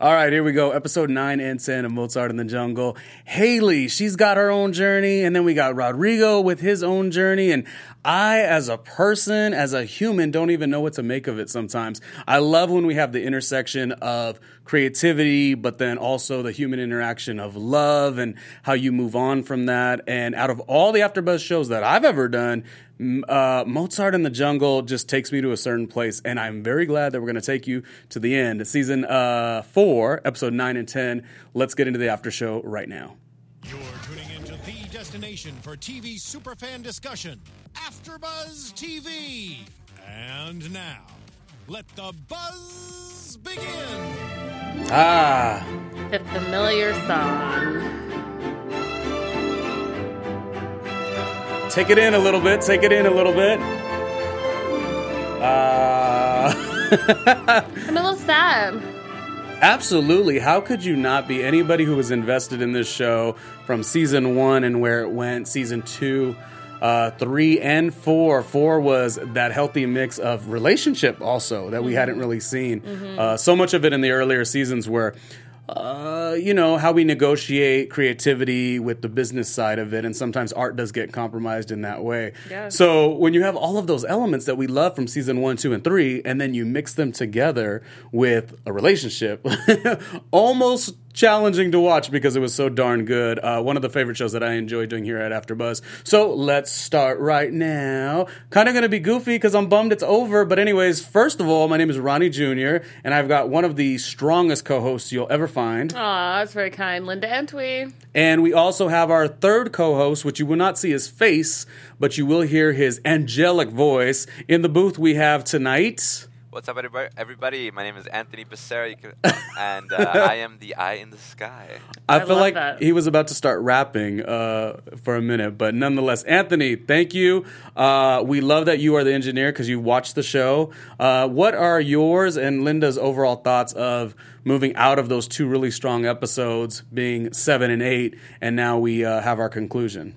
All right, here we go. Episode 9 and 10 of Mozart in the Jungle. Haley, she's got her own journey, and then we got Rodrigo with his own journey, and I, as a person, as a human, don't even know what to make of it sometimes. I love when we have the intersection of creativity, but then also the human interaction of love and how you move on from that. And out of all the AfterBuzz shows that I've ever done, Mozart in the Jungle just takes me to a certain place, and I'm very glad that we're going to take you to the end. Season 4, episode 9 and 10. Let's get into the after show right now. You're tuning into the destination for TV superfan discussion, AfterBuzz TV. And now, let the buzz begin. Ah. The familiar song. Take it in a little bit. Take it in a little bit. I'm a little sad. Absolutely. How could you not be? Anybody who was invested in this show from season 1 and where it went, season 2, 3, and 4. 4 was that healthy mix of relationship also that we hadn't really seen. So much of it in the earlier seasons were... you know, how we negotiate creativity with the business side of it, and sometimes art does get compromised in that way. Yeah. So when you have all of those elements that we love from season 1, 2, and 3, and then you mix them together with a relationship, almost challenging to watch because it was so darn good. One of the favorite shows that I enjoy doing here at AfterBuzz. So let's start right now. Kind of going to be goofy because I'm bummed it's over. But anyways, first of all, my name is Ronnie Jr. and I've got one of the strongest co-hosts you'll ever find. Aw, that's very kind. Linda Entwee. And we also have our third co-host, which you will not see his face, but you will hear his angelic voice. In the booth we have tonight... what's up, everybody? My name is Anthony Becerra, and I am the eye in the sky. I feel like that. He was about to start rapping for a minute, but nonetheless, Anthony, thank you. We love that you are the engineer because you watched the show. What are yours and Linda's overall thoughts of moving out of those two really strong episodes, being 7 and 8, and now we have our conclusion?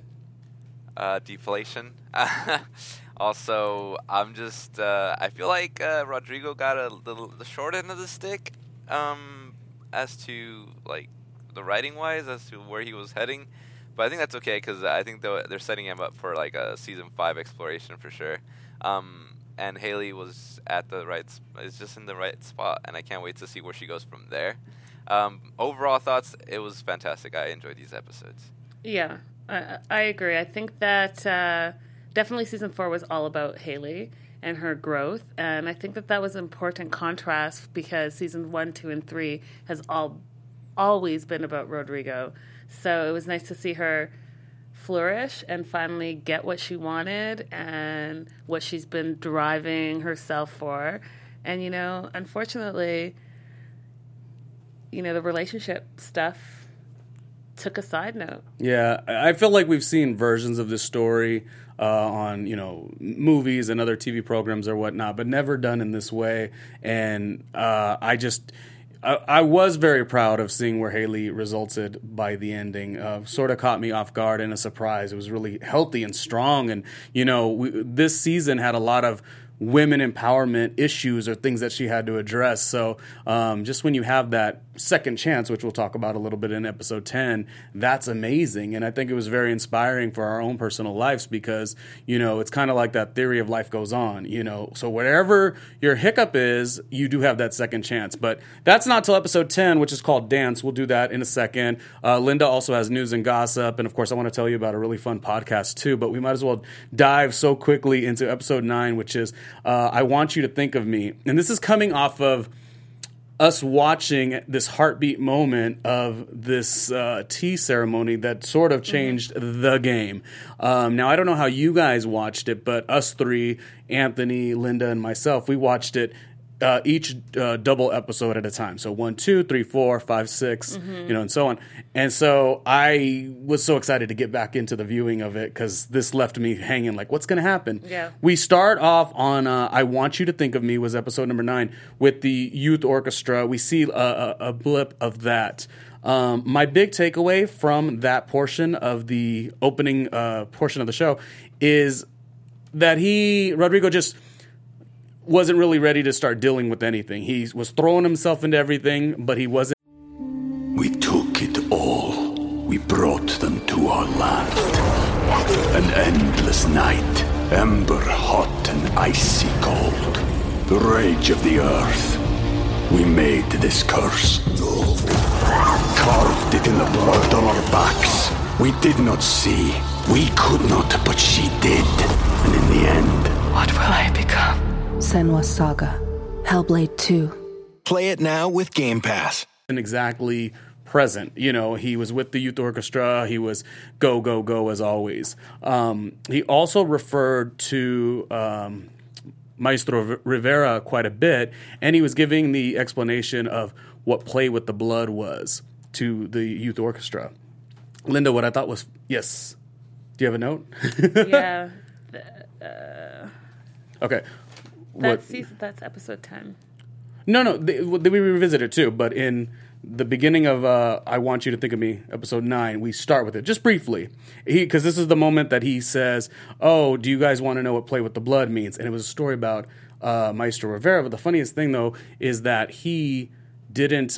Deflation. Also, I'm just, I feel like Rodrigo got the short end of the stick as to, like, the writing-wise, as to where he was heading. But I think that's okay, because I think they're setting him up for, like, a Season 5 exploration for sure. And Haley was is just in the right spot, and I can't wait to see where she goes from there. Overall thoughts, it was fantastic. I enjoyed these episodes. Yeah, I agree. I think that... definitely season 4 was all about Haley and her growth, and I think that was an important contrast because season 1, 2, and 3 has always been about Rodrigo. So it was nice to see her flourish and finally get what she wanted and what she's been driving herself for. And, you know, unfortunately, you know, the relationship stuff took a side note. Yeah, I feel like we've seen versions of this story on, you know, movies and other TV programs or whatnot, but never done in this way. And I was very proud of seeing where Haley resulted by the ending. Sort of caught me off guard and a surprise. It was really healthy and strong. And, you know, this season had a lot of women empowerment issues or things that she had to address. So just when you have that second chance, which we'll talk about a little bit in episode 10, that's amazing. And I think it was very inspiring for our own personal lives because, you know, it's kind of like that theory of life goes on, you know. So whatever your hiccup is, you do have that second chance. But that's not till episode 10, which is called Dance. We'll do that in a second. Linda also has news and gossip. And, of course, I want to tell you about a really fun podcast, too. But we might as well dive so quickly into episode 9, which is I Want You to Think of Me. And this is coming off of us watching this heartbeat moment of this tea ceremony that sort of changed the game. Now, I don't know how you guys watched it, but us three, Anthony, Linda, and myself, we watched it each double episode at a time. So 1, 2, 3, 4, 5, 6, you know, and so on. And so I was so excited to get back into the viewing of it because this left me hanging like, what's going to happen? Yeah. We start off on I Want You to Think of Me was episode number 9 with the youth orchestra. We see a blip of that. My big takeaway from that portion of the opening portion of the show is that Rodrigo just wasn't really ready to start dealing with anything. He was throwing himself into everything, but he wasn't. We took it all. We brought them to our land. An endless night, ember hot and icy cold. The rage of the earth. We made this curse. Carved it in the blood on our backs. We did not see. We could not, but she did. And in the end, what will I become? Senua's Saga, Hellblade 2. Play it now with Game Pass. And exactly present. You know, he was with the youth orchestra. He was go, go, go as always. He also referred to Maestro Rivera quite a bit, and he was giving the explanation of what Play with the Blood was to the youth orchestra. Linda, what I thought was... Yes. Do you have a note? Yeah. Okay. That's episode 10. No, we revisit it too, but in the beginning of I Want You to Think of Me, episode 9, we start with it, just briefly. Because this is the moment that he says, oh, do you guys want to know what Play with the Blood means? And it was a story about Maestro Rivera, but the funniest thing, though, is that he didn't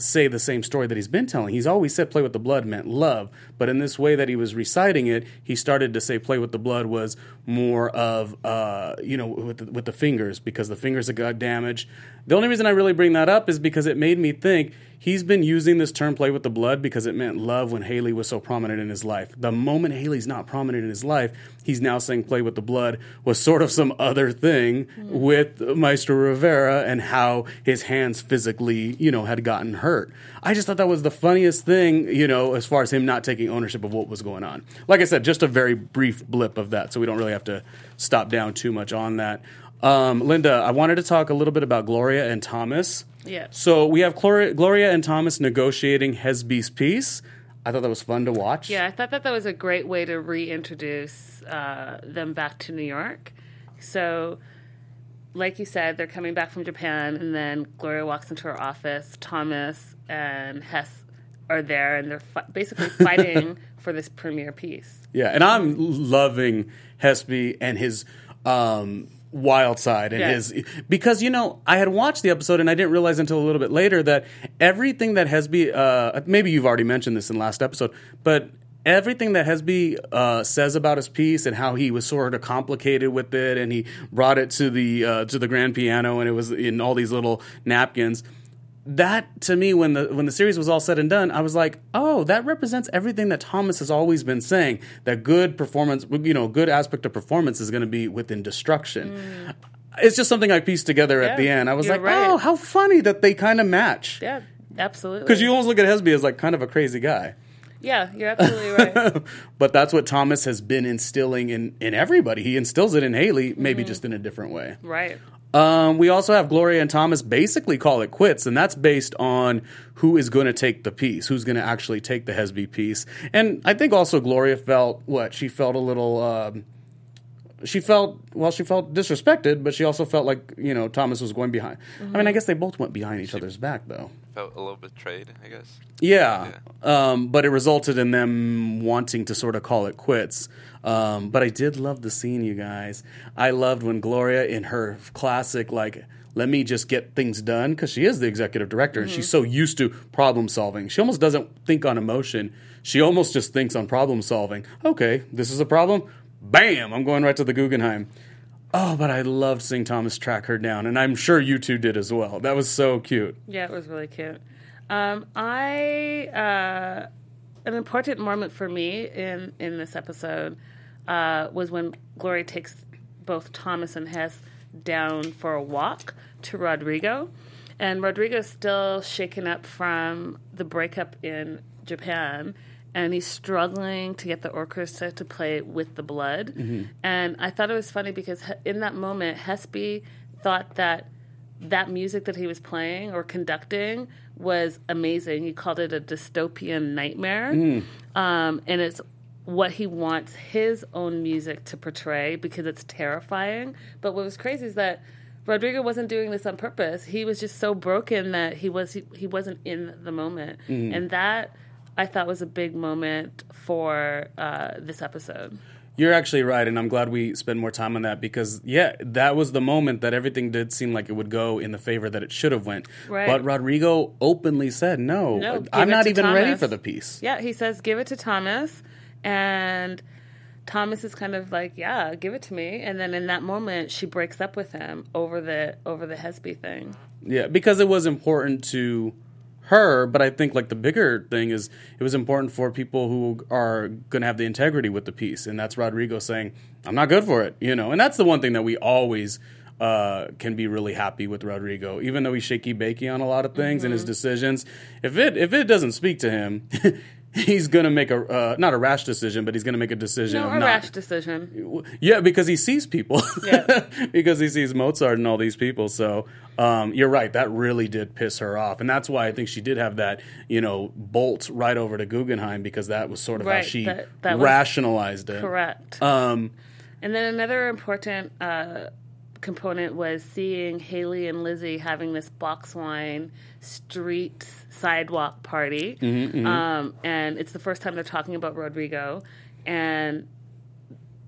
say the same story that he's been telling. He's always said Play with the Blood meant love, but in this way that he was reciting it, he started to say Play with the Blood was more of, with the fingers, because the fingers that got damaged. The only reason I really bring that up is because it made me think he's been using this term Play with the Blood because it meant love when Haley was so prominent in his life. The moment Haley's not prominent in his life, he's now saying Play with the Blood was sort of some other thing with Maestro Rivera and how his hands physically, had gotten hurt. I just thought that was the funniest thing, as far as him not taking ownership of what was going on. Like I said, just a very brief blip of that, so we don't really have to stop down too much on that. Linda, I wanted to talk a little bit about Gloria and Thomas. Yeah. So we have Gloria and Thomas negotiating Hesby's piece. I thought that was fun to watch. Yeah, I thought that was a great way to reintroduce them back to New York. So, like you said, they're coming back from Japan, and then Gloria walks into her office. Thomas and Hess are there, and they're basically fighting for this premiere piece. Yeah, and I'm loving Hesby and his... wild side and his, because I had watched the episode and I didn't realize until a little bit later that everything that Hesby maybe you've already mentioned this in last episode, but everything that Hesby says about his piece and how he was sort of complicated with it and he brought it to the grand piano and it was in all these little napkins. That, to me, when the series was all said and done, I was like, oh, that represents everything that Thomas has always been saying, that good performance, good aspect of performance is going to be within destruction. It's just something I pieced together at the end. I was like, right. Oh, how funny that they kind of match. Yeah, absolutely. Because you almost look at Hesby as like kind of a crazy guy. Yeah, you're absolutely right. But that's what Thomas has been instilling in everybody. He instills it in Haley, maybe just in a different way. Right. We also have Gloria and Thomas basically call it quits, and that's based on who is going to take the piece, who's going to actually take the Hesby piece. And I think also Gloria felt she felt disrespected, but she also felt like, Thomas was going behind. Mm-hmm. I mean, I guess they both went behind each other's back, though. Felt a little betrayed, I guess. Yeah. But it resulted in them wanting to sort of call it quits. But I did love the scene, you guys. I loved when Gloria, in her classic, like, let me just get things done, because she is the executive director, and she's so used to problem solving. She almost doesn't think on emotion. She almost just thinks on problem solving. Okay, this is a problem. Bam! I'm going right to the Guggenheim. Oh, but I loved seeing Thomas track her down, and I'm sure you two did as well. That was so cute. Yeah, it was really cute. An important moment for me in this episode was when Gloria takes both Thomas and Hess down for a walk to Rodrigo, and Rodrigo's still shaken up from the breakup in Japan. And he's struggling to get the orchestra to play with the blood. Mm-hmm. And I thought it was funny because in that moment, Hesby thought that that music that he was playing or conducting was amazing. He called it a dystopian nightmare. And it's what he wants his own music to portray because it's terrifying. But what was crazy is that Rodrigo wasn't doing this on purpose. He was just so broken that he wasn't in the moment. And that, I thought, was a big moment for this episode. You're actually right, and I'm glad we spent more time on that because, yeah, that was the moment that everything did seem like it would go in the favor that it should have went. Right. But Rodrigo openly said, no, I'm not even ready for the piece. Yeah, he says, give it to Thomas, and Thomas is kind of like, yeah, give it to me. And then in that moment, she breaks up with him over the Hesby thing. Yeah, because it was important to her, but I think like the bigger thing is it was important for people who are going to have the integrity with the piece, and that's Rodrigo saying, I'm not good for it, you know. And that's the one thing that we always can be really happy with Rodrigo, even though he's shaky-bakey on a lot of things and his decisions. If it doesn't speak to him, he's going to make a, not a rash decision, but he's going to make a decision. No, rash decision. Yeah, because he sees people. Yeah. Because he sees Mozart and all these people. So you're right. That really did piss her off. And that's why I think she did have that, you know, bolt right over to Guggenheim, because that was sort of how she rationalized it. Correct. And then another important component was seeing Haley and Lizzie having this box wine street sidewalk party. And it's the first time they're talking about Rodrigo and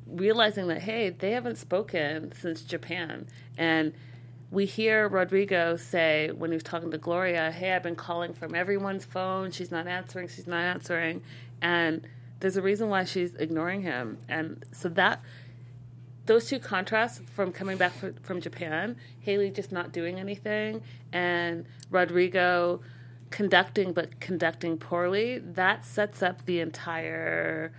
realizing that, hey, they haven't spoken since Japan. And we hear Rodrigo say, when he was talking to Gloria, hey, I've been calling from everyone's phone. She's not answering. And there's a reason why she's ignoring him. And so that, those two contrasts from coming back from Japan, Haley just not doing anything, and Rodrigo conducting, but conducting poorly, that sets up the entire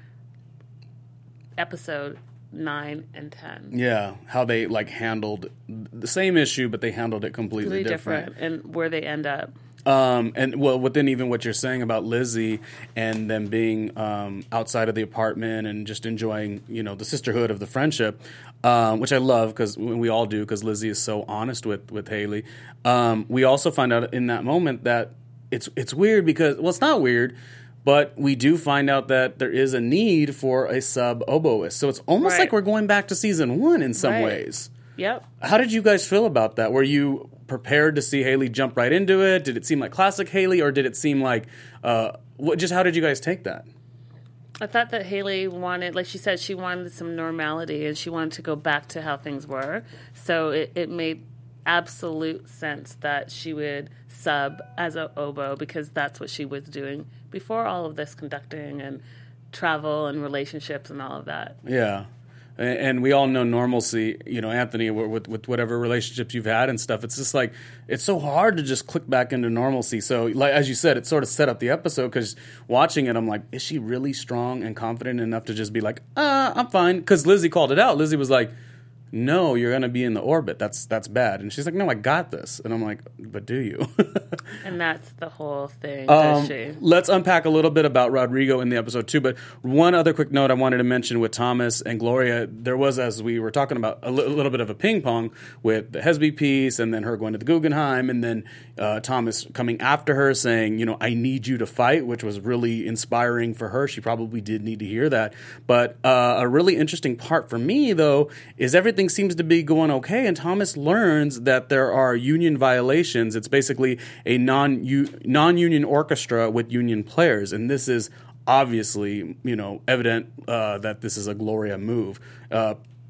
episode 9 and 10. Yeah, how they like handled the same issue, but they handled it completely different. And where they end up. And well, within even what you're saying about Lizzie and them being outside of the apartment and just enjoying, you know, the sisterhood of the friendship, which I love because we all do, because Lizzie is so honest with Haley. We also find out in that moment that it's weird because, well, it's not weird, but we do find out that there is a need for a sub oboist. So it's almost like we're going back to season 1 in some ways. Yep. How did you guys feel about that? Were you prepared to see Haley jump right into it? Did it seem like classic Haley, or did it seem like just how did you guys take that? I thought that Haley wanted, like she said, she wanted some normality and she wanted to go back to how things were. So it made absolute sense that she would sub as an oboe because that's what she was doing before all of this conducting and travel and relationships and all of that. Yeah. And we all know normalcy, you know, Anthony, with whatever relationships you've had and stuff, it's just like, it's so hard to just click back into normalcy. So, like as you said, it sort of set up the episode because watching it, I'm like, is she really strong and confident enough to just be like, I'm fine? Because Lizzie called it out. Lizzie was like, no, you're going to be in the orbit. That's bad. And she's like, no, I got this. And I'm like, but do you? And that's the whole thing, does she? Let's unpack a little bit about Rodrigo in the episode too. But one other quick note I wanted to mention with Thomas and Gloria, there was, as we were talking about, a little bit of a ping pong with the Hesby piece and then her going to the Guggenheim and then Thomas coming after her saying, you know, I need you to fight, which was really inspiring for her. She probably did need to hear that. But a really interesting part for me, though, is everything seems to be going okay, and Thomas learns that there are union violations. It's basically a non-union orchestra with union players, and this is obviously, you know, evident that this is a Gloria move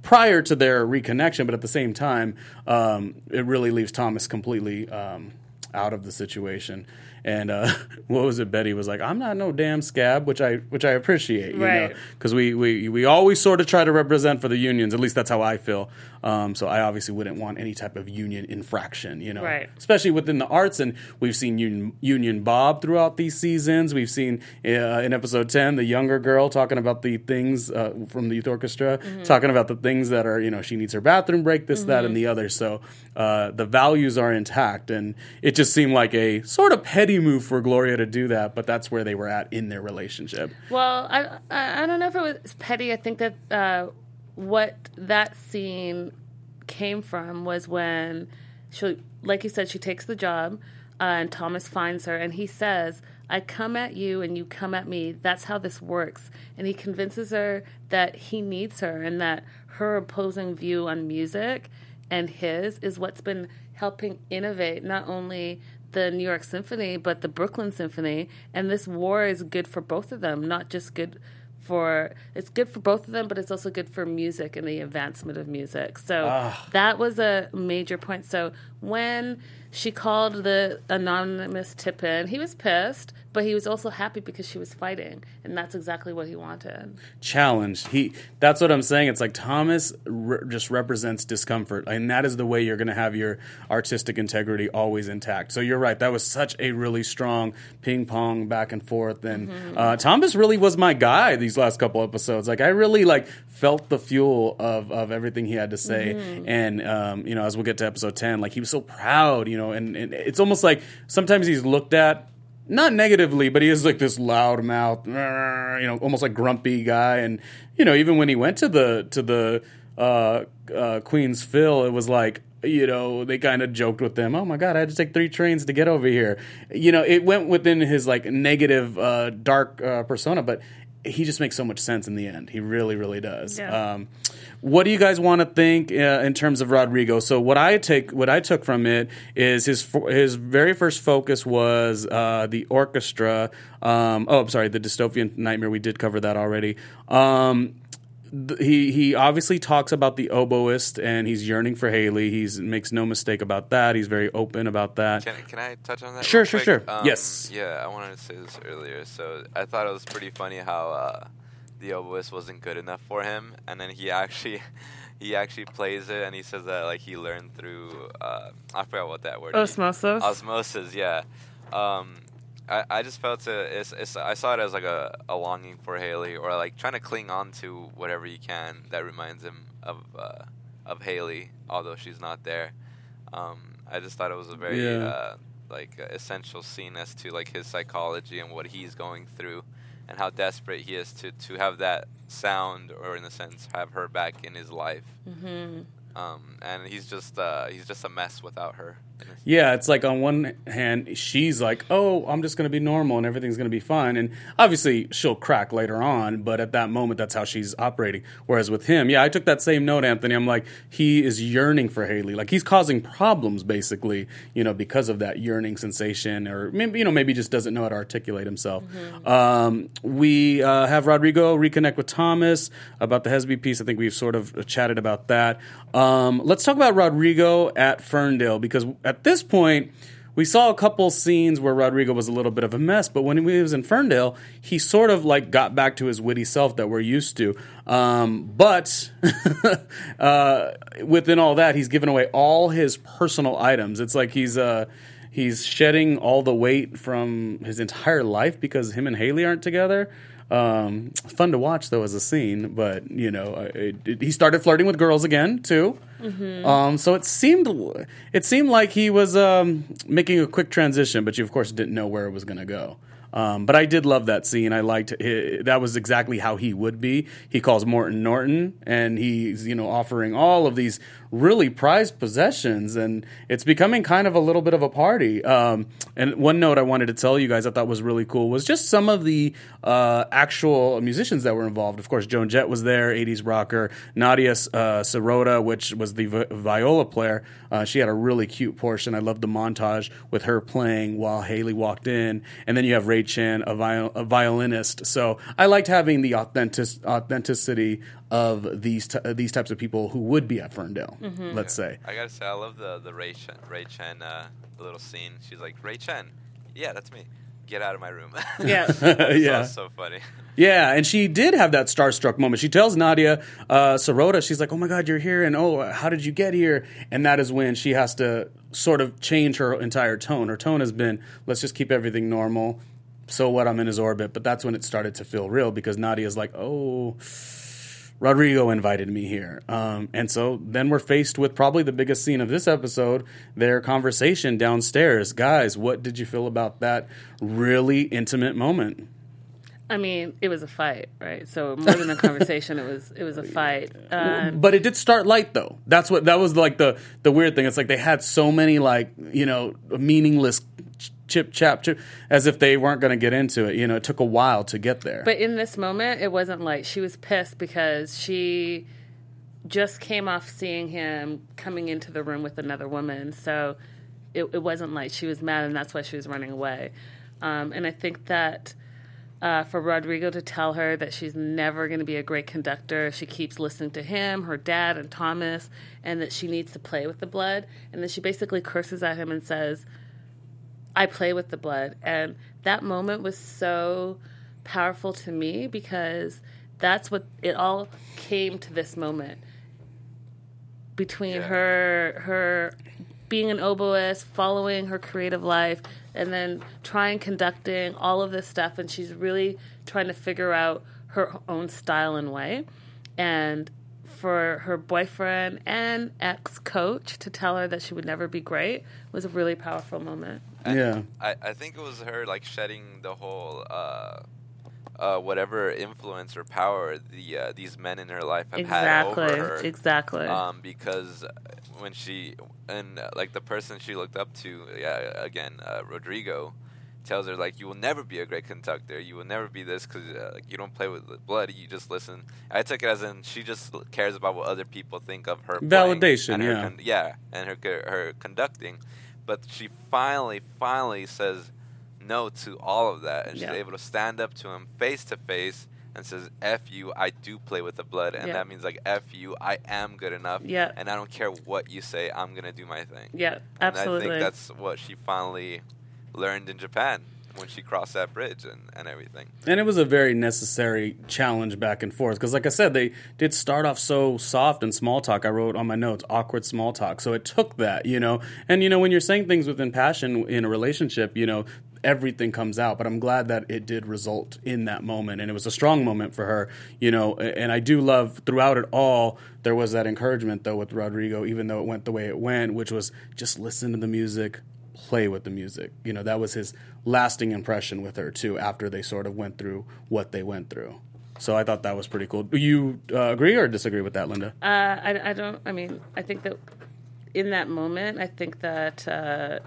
prior to their reconnection, but at the same time, it really leaves Thomas completely out of the situation. And what was it? Betty was like, "I'm not no damn scab," which I appreciate, you know, because we always sort of try to represent for the unions. At least that's how I feel. So I obviously wouldn't want any type of union infraction, you know, especially within the arts. And we've seen Union Bob throughout these seasons. We've seen in episode 10 the younger girl talking about the things from the youth orchestra, talking about the things that are, you know, she needs her bathroom break, this, that, and the other. So the values are intact, and it just seemed like a sort of petty move for Gloria to do that, but that's where they were at in their relationship. Well, I don't know if it was petty. I think that what that scene came from was when She, like you said, she takes the job, and Thomas finds her, and he says, "I come at you and you come at me. That's how this works." And he convinces her that he needs her and that her opposing view on music and his is what's been helping innovate not only the New York Symphony but the Brooklyn Symphony. And this war is good for both of them, not just good for... It's good for both of them, but it's also good for music and the advancement of music. So that was a major point. So when she called the anonymous tip-in, he was pissed, but he was also happy because she was fighting, and that's exactly what he wanted. Challenged. That's what I'm saying. It's like Thomas just represents discomfort, and that is the way you're going to have your artistic integrity always intact. So you're right. That was such a really strong ping-pong back and forth, and Thomas really was my guy these last couple episodes. Like, I really, like, felt the fuel of everything he had to say, and, you know, as we'll get to episode 10, like, he was so proud, you know, and it's almost like sometimes he's looked at not negatively, but he is like this loud mouth, you know, almost like grumpy guy. And, you know, even when he went to the Queen's Phil, it was like, you know, they kind of joked with them. Oh my God, I had to take 3 trains to get over here. You know, it went within his like negative, dark persona, but he just makes so much sense in the end. He really, really does. Yeah. What do you guys want to think in terms of Rodrigo? So what I took from it is his very first focus was the orchestra. The dystopian nightmare. We did cover that already. He obviously talks about the oboist, and he's yearning for Haley. He makes no mistake about that. He's very open about that. Can I touch on that? Sure. Yes. Yeah, I wanted to say this earlier. So I thought it was pretty funny how the oboist wasn't good enough for him, and then he actually plays it, and he says that like he learned through I forgot what that word. Osmosis. Osmosis. Yeah. I just felt I saw it as like a longing for Haley, or like trying to cling on to whatever you can that reminds him of Haley, although she's not there. I just thought it was a very essential scene as to like his psychology and what he's going through, and how desperate he is to have that sound, or in a sense have her back in his life. Mm-hmm. And he's just a mess without her. Yeah, it's like on one hand she's like, "Oh, I'm just going to be normal and everything's going to be fine," and obviously she'll crack later on, but at that moment that's how she's operating. Whereas with him, I took that same note, Anthony. I'm like, he is yearning for Haley. Like he's causing problems basically, you know, because of that yearning sensation, or maybe just doesn't know how to articulate himself. Mm-hmm. We have Rodrigo reconnect with Thomas about the Hesby piece. I think we've sort of chatted about that. Let's talk about Rodrigo at Ferndale, because at this point we saw a couple scenes where Rodrigo was a little bit of a mess, but when he was in Ferndale, he sort of like got back to his witty self that we're used to. But within all that, he's given away all his personal items. It's like he's shedding all the weight from his entire life because him and Haley aren't together. Fun to watch though as a scene, but you know, he started flirting with girls again too. Mm-hmm. So it seemed like he was making a quick transition, but you of course didn't know where it was going to go. But I did love that scene. I liked it. That was exactly how he would be. He calls Morton Norton, and he's, you know, offering all of these really prized possessions, and it's becoming kind of a little bit of a party. And one note I wanted to tell you guys I thought was really cool was just some of the actual musicians that were involved. Of course, Joan Jett was there, 80s rocker. Nadia Sirota, which was the viola player. She had a really cute portion. I loved the montage with her playing while Haley walked in. And then you have Ray Chan, a violinist. So I liked having the authenticity of these types of people who would be at Ferndale. Mm-hmm. Let's say. I gotta say, I love the Ray Chan little scene. She's like, "Ray Chan, yeah, that's me. Get out of my room." Yeah, yeah, so funny. Yeah, and she did have that starstruck moment. She tells Nadia Sirota, she's like, "Oh my God, you're here, and oh, how did you get here?" And that is when she has to sort of change her entire tone. Her tone has been, "Let's just keep everything normal. So what? I'm in his orbit." But that's when it started to feel real, because Nadia's like, "Oh, Rodrigo invited me here." And so then we're faced with probably the biggest scene of this episode, their conversation downstairs. Guys, what did you feel about that really intimate moment? I mean, it was a fight, right? So more than a conversation, it was a fight. But it did start light, though. That was like the weird thing. It's like they had so many meaningless chip, as if they weren't going to get into it. You know, it took a while to get there. But in this moment, it wasn't like she was pissed because she just came off seeing him coming into the room with another woman. So it wasn't like she was mad, and that's why she was running away. And I think that. For Rodrigo to tell her that she's never going to be a great conductor if she keeps listening to him, her dad, and Thomas, and that she needs to play with the blood. And then she basically curses at him and says, I play with the blood. And that moment was so powerful to me because that's what it all came to, this moment between her being an oboist, following her creative life, and then trying conducting, all of this stuff. And she's really trying to figure out her own style and way. And for her boyfriend and ex-coach to tell her that she would never be great was a really powerful moment. I think it was her, shedding the whole... whatever influence or power these men in her life have had over her. Exactly. Because when she the person she looked up to, Rodrigo, tells her you will never be a great conductor. You will never be this because you don't play with blood. You just listen. I took it as in she just cares about what other people think of her. Validation. And her conducting, but she finally says no to all of that, and she's able to stand up to him face to face and says, F you, I do play with the blood, and that means F you, I am good enough, and I don't care what you say, I'm gonna do my thing. Absolutely. And I think that's what she finally learned in Japan when she crossed that bridge and everything. And it was a very necessary challenge back and forth because, like I said, they did start off so soft and small talk. I wrote on my notes, awkward small talk. So it took that, And, when you're saying things within passion in a relationship, everything comes out. But I'm glad that it did result in that moment. And it was a strong moment for her, And I do love throughout it all, there was that encouragement, though, with Rodrigo, even though it went the way it went, which was just listen to the music, play with the music. That was his lasting impression with her, too, after they sort of went through what they went through. So I thought that was pretty cool. Do you agree or disagree with that, Linda? I think that in that moment,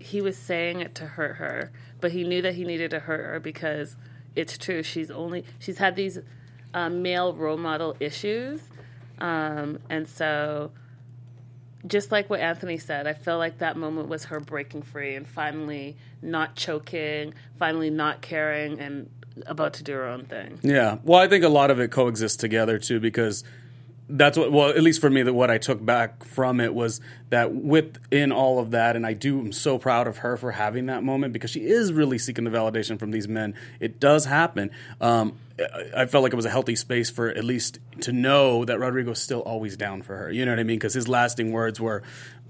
he was saying it to hurt her, but he knew that he needed to hurt her because it's true. She's had these male role model issues. And so just like what Anthony said, I feel like that moment was her breaking free and finally not choking, finally not caring, and about to do her own thing. Yeah. Well, I think a lot of it coexists together, too, because that's what, at least for me, that what I took back from it was that within all of that, and I'm so proud of her for having that moment because she is really seeking the validation from these men. It does happen. I felt like it was a healthy space for at least to know that Rodrigo's still always down for her. You know what I mean? Because his lasting words were,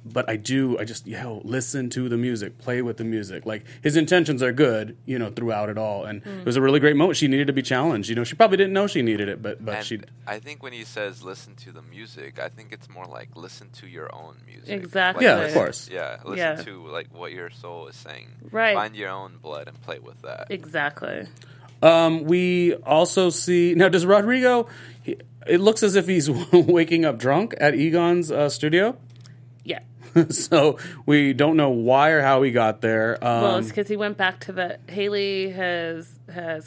but listen to the music, play with the music. His intentions are good, throughout it all. And it was a really great moment. She needed to be challenged. She probably didn't know she needed it, but she... I think when he says listen to the music, I think it's more like listen to your own music. Exactly. Of course. Yeah, listen to what your soul is saying. Right. Find your own blood and play with that. Exactly. We also see... Now, does Rodrigo... It looks as if he's waking up drunk at Egon's studio. Yeah. So we don't know why or how he got there. Well, it's because he went back to the... Haley has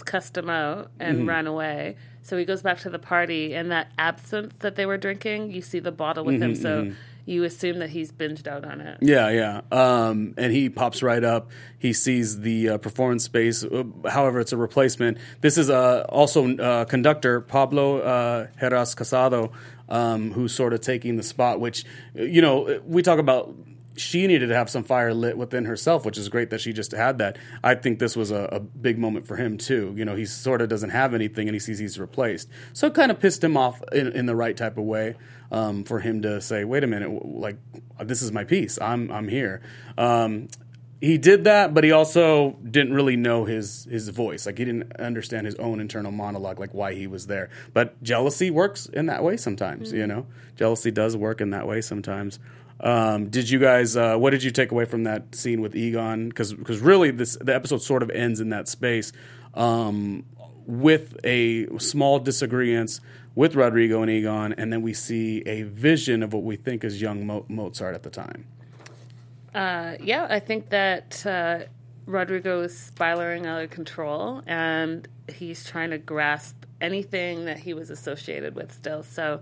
cussed him out and ran away. So he goes back to the party, and that absinthe that they were drinking, you see the bottle with him, so... You assume that he's binged out on it. Yeah. And he pops right up. He sees the performance space. However, it's a replacement. This is also conductor Pablo Heras Casado, who's sort of taking the spot, which, we talk about she needed to have some fire lit within herself, which is great that she just had that. I think this was a big moment for him, too. He sort of doesn't have anything, and he sees he's replaced. So it kind of pissed him off in the right type of way. For him to say, wait a minute, this is my piece. I'm here. He did that, but he also didn't really know his voice. He didn't understand his own internal monologue, why he was there. But jealousy works in that way sometimes, Jealousy does work in that way sometimes. Did you guys, what did you take away from that scene with Egon? Because really the episode sort of ends in that space. with a small disagreement with Rodrigo and Egon, and then we see a vision of what we think is young Mozart at the time. Yeah, I think that Rodrigo is spiraling out of control, and he's trying to grasp anything that he was associated with still. So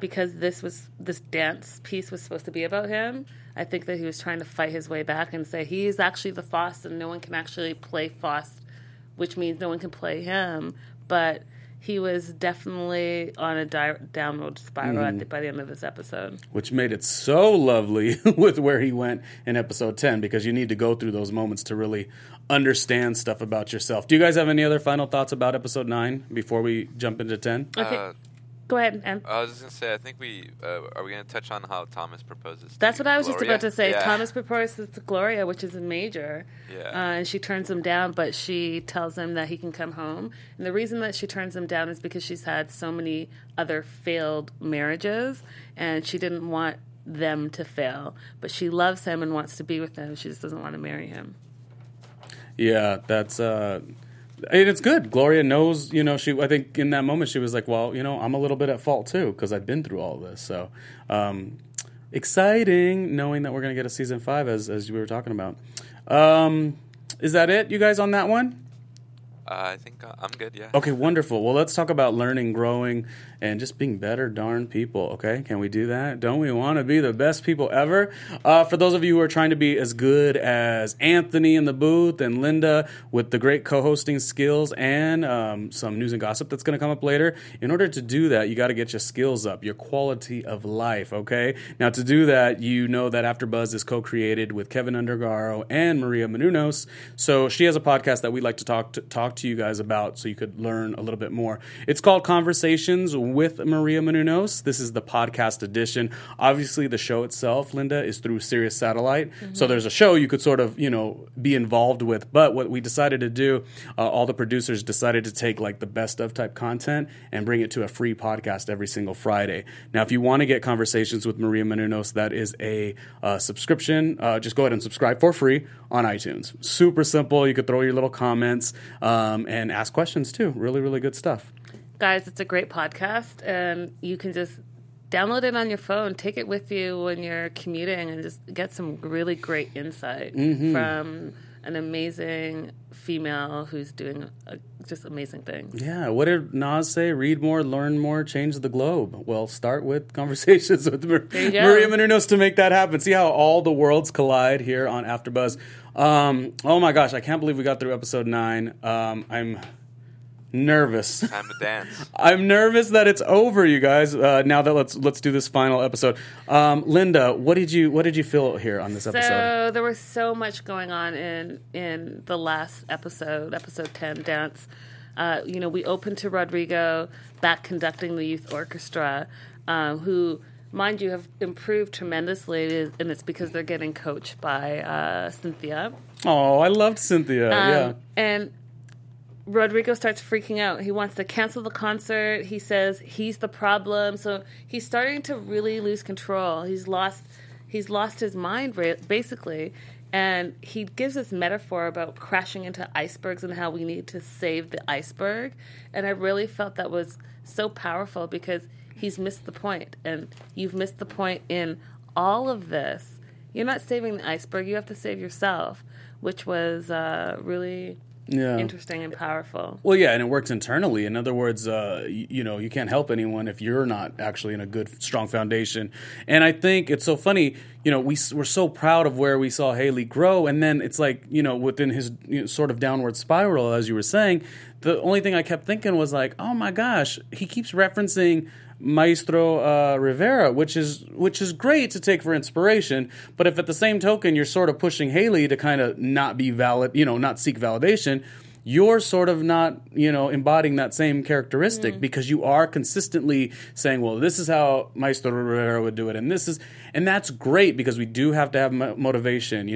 because this dance piece was supposed to be about him, I think that he was trying to fight his way back and say he's actually the Faust and no one can actually play Faust, which means no one can play him. But he was definitely on a downward spiral by the end of this episode. Which made it so lovely with where he went in episode 10, because you need to go through those moments to really understand stuff about yourself. Do you guys have any other final thoughts about episode 9 before we jump into 10? Okay. Go ahead, Em. I was just going to say, I think are we going to touch on how Thomas proposes to That's what I was Gloria? Just about to say. Yeah. Thomas proposes to Gloria, which is a major. Yeah. And she turns him down, but she tells him that he can come home. And the reason that she turns him down is because she's had so many other failed marriages, and she didn't want them to fail. But she loves him and wants to be with him. She just doesn't want to marry him. Yeah, that's... And it's good. Gloria knows, I think in that moment she was like, well, I'm a little bit at fault too because I've been through all this. So exciting knowing that we're going to get a season 5 as we were talking about. Is that it, you guys, on that one? I think I'm good, yeah. Okay, wonderful. Well, let's talk about learning, growing, and just being better darn people, okay? Can we do that? Don't we want to be the best people ever? For those of you who are trying to be as good as Anthony in the booth and Linda with the great co-hosting skills and some news and gossip that's going to come up later, in order to do that, you got to get your skills up, your quality of life, okay? Now, to do that, you know that AfterBuzz is co-created with Kevin Undergaro and Maria Menounos. So she has a podcast that we like to talk to you guys about so you could learn a little bit more. It's called Conversations with Maria Menounos. This is the podcast edition. Obviously, the show itself, Linda, is through Sirius Satellite. Mm-hmm. So there's a show you could sort of, be involved with. But what we decided to do, all the producers decided to take like the best of type content and bring it to a free podcast every single Friday. Now, if you want to get Conversations with Maria Menounos, that is a subscription. Just go ahead and subscribe for free on iTunes. Super simple. You could throw your little comments. And ask questions, too. Really, really good stuff. Guys, it's a great podcast, and you can just download it on your phone. Take it with you when you're commuting and just get some really great insight from an amazing female who's doing just amazing things. Yeah. What did Nas say? Read more, learn more, change the globe. Well, start with Conversations with Maria Menounos to make that happen. See how all the worlds collide here on AfterBuzz. Oh, my gosh. I can't believe we got through episode 9. I'm nervous. Time to dance. I'm nervous that it's over, you guys. Now that let's do this final episode. Linda, what did you feel here on this episode? So there was so much going on in the last episode 10, dance. We opened to Rodrigo back conducting the youth orchestra, who, mind you, have improved tremendously, and it's because they're getting coached by Cynthia. Oh, I loved Cynthia. And Rodrigo starts freaking out. He wants to cancel the concert. He says he's the problem. So he's starting to really lose control. He's lost his mind, basically. And he gives this metaphor about crashing into icebergs and how we need to save the iceberg. And I really felt that was so powerful because he's missed the point. And you've missed the point in all of this. You're not saving the iceberg. You have to save yourself, which was really... Yeah. Interesting and powerful. Well, yeah, and it works internally. In other words, you can't help anyone if you're not actually in a good, strong foundation. And I think it's so funny, we're so proud of where we saw Haley grow. And then it's like, within his sort of downward spiral, as you were saying, the only thing I kept thinking was like, oh my gosh, he keeps referencing Maestro Rivera, which is great to take for inspiration, but if at the same token you're sort of pushing Haley to kind of not be valid, not seek validation, you're sort of not, embodying that same characteristic because you are consistently saying, well, this is how Maestro Rivera would do it, and that's great because we do have to have motivation,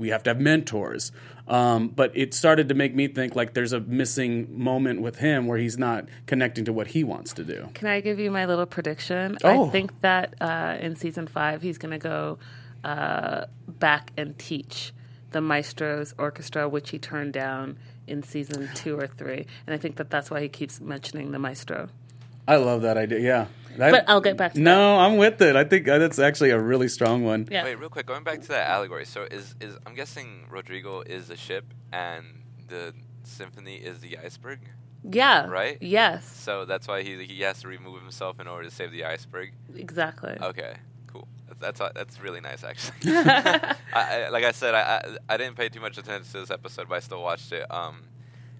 we have to have mentors. But it started to make me think like there's a missing moment with him where he's not connecting to what he wants to do. Can I give you my little prediction? Oh. I think that in season 5 he's going to go back and teach the Maestro's Orchestra, which he turned down in season 2 or 3. And I think that that's why he keeps mentioning the Maestro. I love that idea, yeah. But I'll get back to that. No, I'm with it. I think that's actually a really strong one. Yeah. Wait, real quick, going back to that allegory. So is I'm guessing Rodrigo is the ship and the symphony is the iceberg? Yeah. Right? Yes. So that's why he has to remove himself in order to save the iceberg? Exactly. Okay, cool. That's really nice, actually. Like I said, I didn't pay too much attention to this episode, but I still watched it.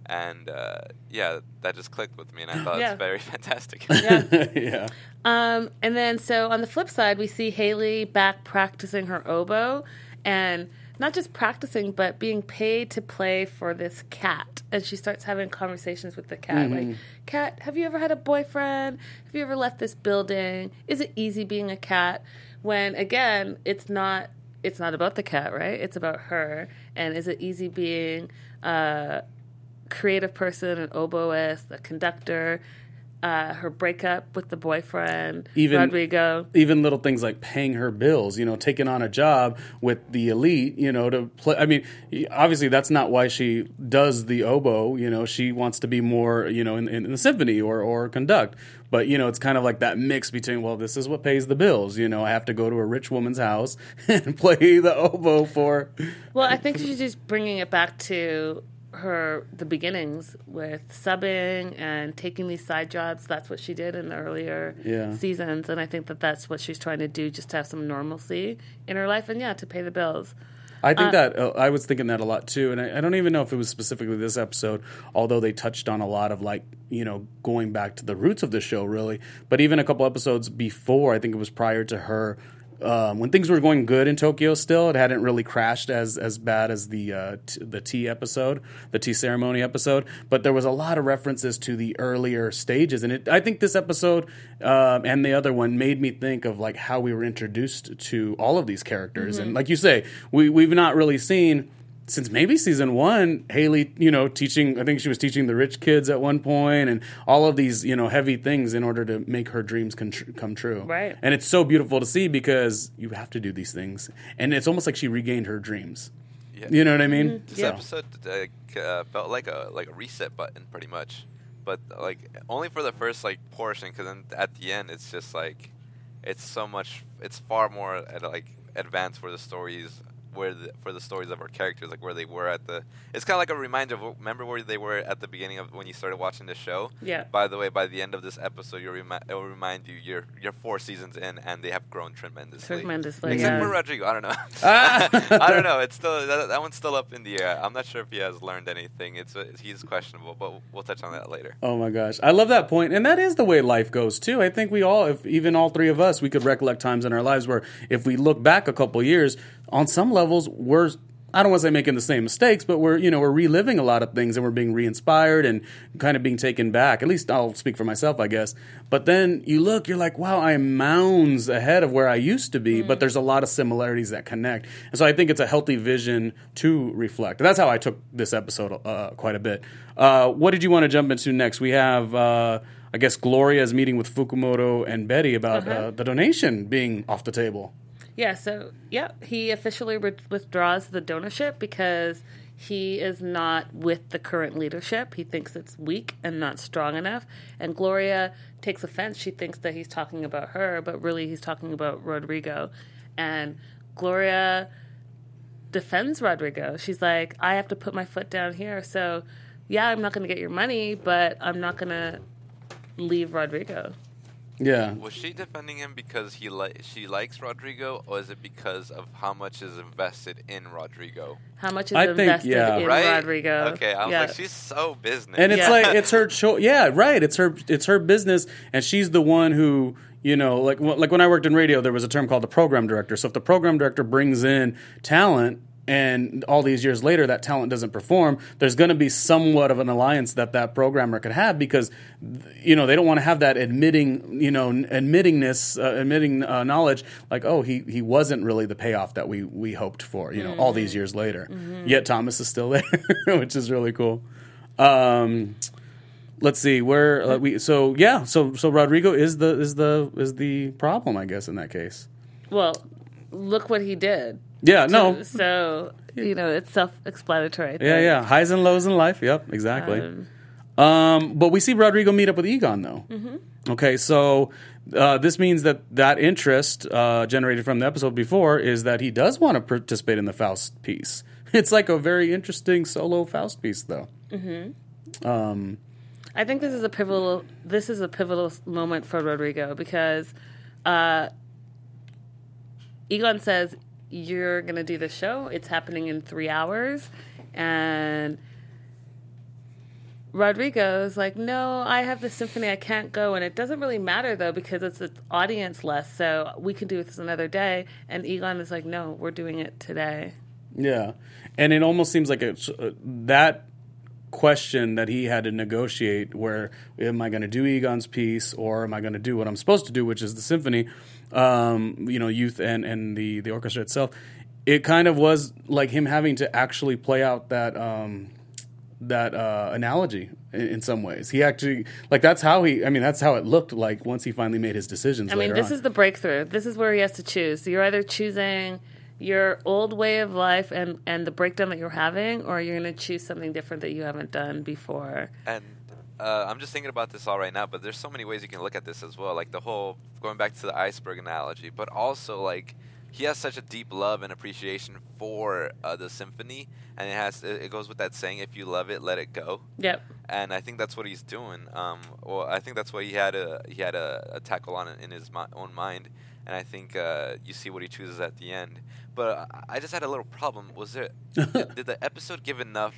And that just clicked with me, and I thought it's very fantastic. Yeah. Yeah. And then, so on the flip side, we see Haley back practicing her oboe, and not just practicing, but being paid to play for this cat. And she starts having conversations with the cat, mm-hmm. like, "Cat, have you ever had a boyfriend? Have you ever left this building? Is it easy being a cat?" When again, it's not about the cat, right? It's about her. And is it easy being creative person, an oboist, a conductor, her breakup with the boyfriend, Rodrigo. Even little things like paying her bills, taking on a job with the elite, to play. I mean, obviously that's not why she does the oboe. She wants to be more, in the symphony or conduct. But, it's kind of like that mix between, well, this is what pays the bills. I have to go to a rich woman's house and play the oboe for. Well, I think she's just bringing it back to the beginnings with subbing and taking these side jobs. That's what she did in the earlier seasons, and I think that that's what she's trying to do, just to have some normalcy in her life and to pay the bills. I think that I was thinking that a lot too, and I don't even know if it was specifically this episode, although they touched on a lot of going back to the roots of the show really, but even a couple episodes before, I think it was prior to her, when things were going good in Tokyo still, it hadn't really crashed as bad as the tea episode, the tea ceremony episode. But there was a lot of references to the earlier stages. And I think this episode and the other one made me think of like how we were introduced to all of these characters. Mm-hmm. And like you say, we've not really seen, since maybe season 1, Haley, teaching, I think she was teaching the rich kids at one point, and all of these, heavy things in order to make her dreams come true. Right. And it's so beautiful to see because you have to do these things. And it's almost like she regained her dreams. Yeah. You know what I mean? Mm-hmm. This episode felt like a reset button pretty much, but like only for the first portion, because then at the end it's just like, it's so much, it's far more advanced for the stories. For the stories of our characters, like where they were at the... It's kind of like a reminder of, remember where they were at the beginning of when you started watching the show? Yeah. By the way, by the end of this episode, it will remind you you're 4 seasons in, and they have grown tremendously. Except for Rodrigo, I don't know. I don't know. It's still that one's still up in the air. I'm not sure if he has learned anything. He's questionable, but we'll touch on that later. Oh my gosh. I love that point. And that is the way life goes too. I think we all, if even all 3 of us, we could recollect times in our lives where if we look back a couple years, on some levels, I don't want to say making the same mistakes, but we're reliving a lot of things, and we're being re-inspired and kind of being taken back. At least I'll speak for myself, I guess. But then you're like, wow, I am mounds ahead of where I used to be, but there's a lot of similarities that connect. And so I think it's a healthy vision to reflect. That's how I took this episode quite a bit. What did you want to jump into next? We have... I guess Gloria's meeting with Fukumoto and Betty about the donation being off the table. Yeah, so, he officially withdraws the donorship because he is not with the current leadership. He thinks it's weak and not strong enough. And Gloria takes offense. She thinks that he's talking about her, but really he's talking about Rodrigo. And Gloria defends Rodrigo. She's like, I have to put my foot down here. So, yeah, I'm not going to get your money, but I'm not going to... leave Rodrigo. Yeah. Was she defending him because she likes Rodrigo, or is it because of how much is invested in Rodrigo? How much is invested in Rodrigo? Okay, I was like, she's so business. And it's like it's her choice. Yeah, right. It's her business, and she's the one who. Like when I worked in radio, there was a term called the program director. So if the program director brings in talent, and all these years later that talent doesn't perform, there's going to be somewhat of an alliance that programmer could have because, they don't want to have that admitting knowledge like, oh, he wasn't really the payoff that we hoped for, all these years later. Mm-hmm. Yet Thomas is still there, which is really cool. Let's see where we. So Rodrigo is the problem, I guess, in that case. Well, look what he did. Yeah, no. So you know, it's self-explanatory. Yeah, yeah. Highs and lows in life. Yep, exactly. But we see Rodrigo meet up with Egon, though. Mm-hmm. Okay, so this means that that interest generated from the episode before is that he does want to participate in the Faust piece. It's like a very interesting solo Faust piece, though. Mm-hmm. I think this is a pivotal. This is a pivotal moment for Rodrigo because Egon says, "You're going to do the show. It's happening in 3 hours," and Rodrigo's like, "No, I have the symphony. I can't go." And it doesn't really matter, though, because it's audience less. So we can do this another day. And Egon is like, "No, we're doing it today." Yeah. And it almost seems like it's that question that he had to negotiate where, am I going to do Egon's piece or am I going to do what I'm supposed to do, which is the symphony, you know, youth and the orchestra itself. It kind of was like him having to actually play out that analogy in some ways. He actually, like, that's how it looked like once he finally made his decisions. I mean, this is the breakthrough. This is where he has to choose. So you're either choosing your old way of life and the breakdown that you're having, or you're going to choose something different that you haven't done before. And I'm just thinking about this all right now, but there's so many ways you can look at this as well. Like the whole, going back to the iceberg analogy, but also like he has such a deep love and appreciation for the symphony. And it goes with that saying, if you love it, let it go. Yep. And I think that's what he's doing. Well, I think that's what he had a tackle on it in his own mind. And I think you see what he chooses at the end. But I just had a little problem. Did the episode give enough,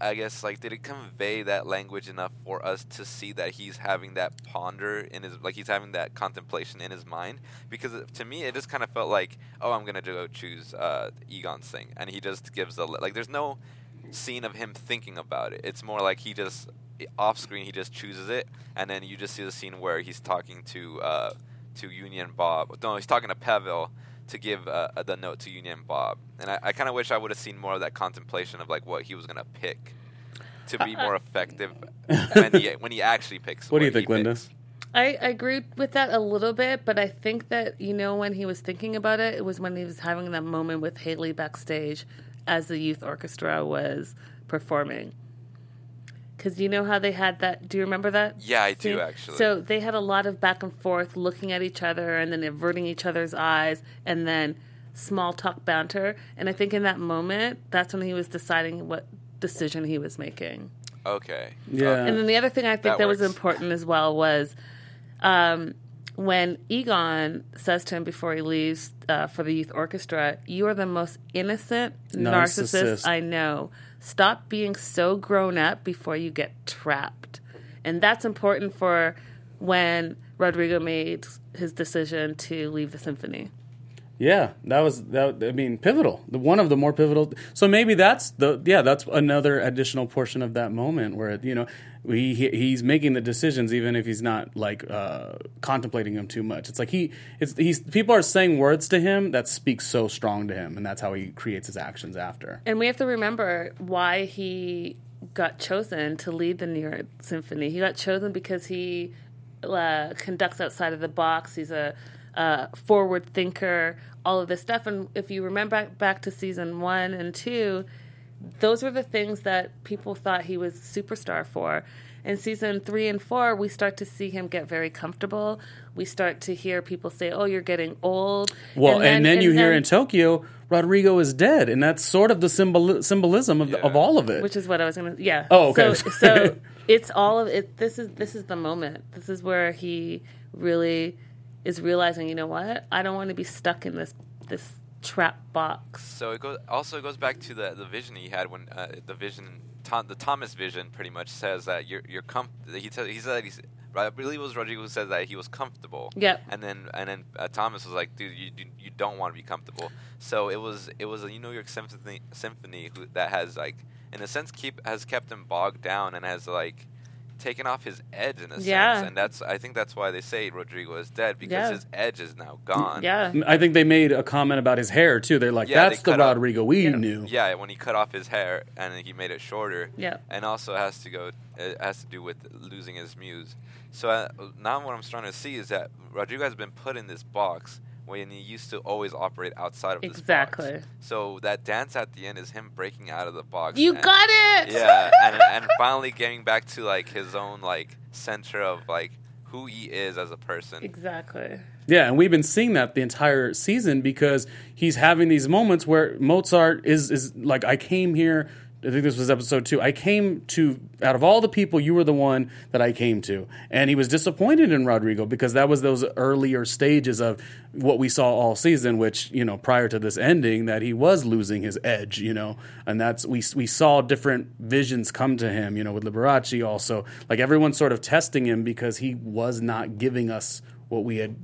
I guess, like, did it convey that language enough for us to see that he's having that ponder in his, like, he's having that contemplation in his mind? Because to me, it just kind of felt like, oh, I'm going to go choose Egon's thing. And he just gives like, there's no scene of him thinking about it. It's more like he just, off screen, he just chooses it. And then you just see the scene where he's talking to Union Bob. No, he's talking to Pavel to give the note to Union Bob. And I kind of wish I would have seen more of that contemplation of like what he was going to pick to be more effective when he actually picks. What do you think, Linda? I agree with that a little bit, but I think that, you know, when he was thinking about it, it was when he was having that moment with Haley backstage as the youth orchestra was performing. Because you know how they had that? Do you remember that? Yeah, I do, actually. So they had a lot of back and forth looking at each other and then averting each other's eyes and then small talk banter. And I think in that moment, that's when he was deciding what decision he was making. Okay. Yeah. And then the other thing I think that was important as well was when Egon says to him before he leaves for the youth orchestra, "You are the most innocent narcissist I know. Stop being so grown up before you get trapped." And that's important for when Rodrigo made his decision to leave the symphony. Yeah, that was pivotal. One of the more pivotal. So maybe that's another additional portion of that moment where, you know, he's making the decisions even if he's not like contemplating them too much. It's like people are saying words to him that speak so strong to him, and that's how he creates his actions after. And we have to remember why he got chosen to lead the New York Symphony. He got chosen because he conducts outside of the box. He's a forward thinker, all of this stuff. And if you remember back to season 1 and 2, those were the things that people thought he was a superstar for. In season 3 and 4, we start to see him get very comfortable. We start to hear people say, "Oh, you're getting old." Well, and then hear in Tokyo, Rodrigo is dead, and that's sort of the symbolism of all of it. Which is what I was going to. Yeah. Oh, okay. So it's all of it. This is the moment. This is where he really is realizing, you know what, I don't want to be stuck in this trap box. So it goes back to the vision he had when the vision, the Thomas vision, pretty much says that you're comfortable. I believe it was Rodrigo who said that he was comfortable. Yeah. And then Thomas was like, "Dude, you don't want to be comfortable." So it was a New York Symphony that has, like, in a sense has kept him bogged down and has, like, taken off his edge in a sense, and I think that's why they say Rodrigo is dead, because his edge is now gone. Yeah, I think they made a comment about his hair too. They're like, "That's the Rodrigo we knew." Yeah, when he cut off his hair and he made it shorter. Yeah, and also it has to do with losing his muse. So now what I'm starting to see is that Rodrigo has been put in this box when he used to always operate outside of this box. So that dance at the end is him breaking out of the box. You got it! Yeah, and finally getting back to, like, his own, like, center of, like, who he is as a person. Exactly. Yeah, and we've been seeing that the entire season because he's having these moments where Mozart is like, I came here... I think this was episode 2. I came to, out of all the people, you were the one that I came to. And he was disappointed in Rodrigo because that was those earlier stages of what we saw all season, which, you know, prior to this ending, that he was losing his edge, you know. And that's, we saw different visions come to him, you know, with Liberace also. Like, everyone sort of testing him because he was not giving us what we had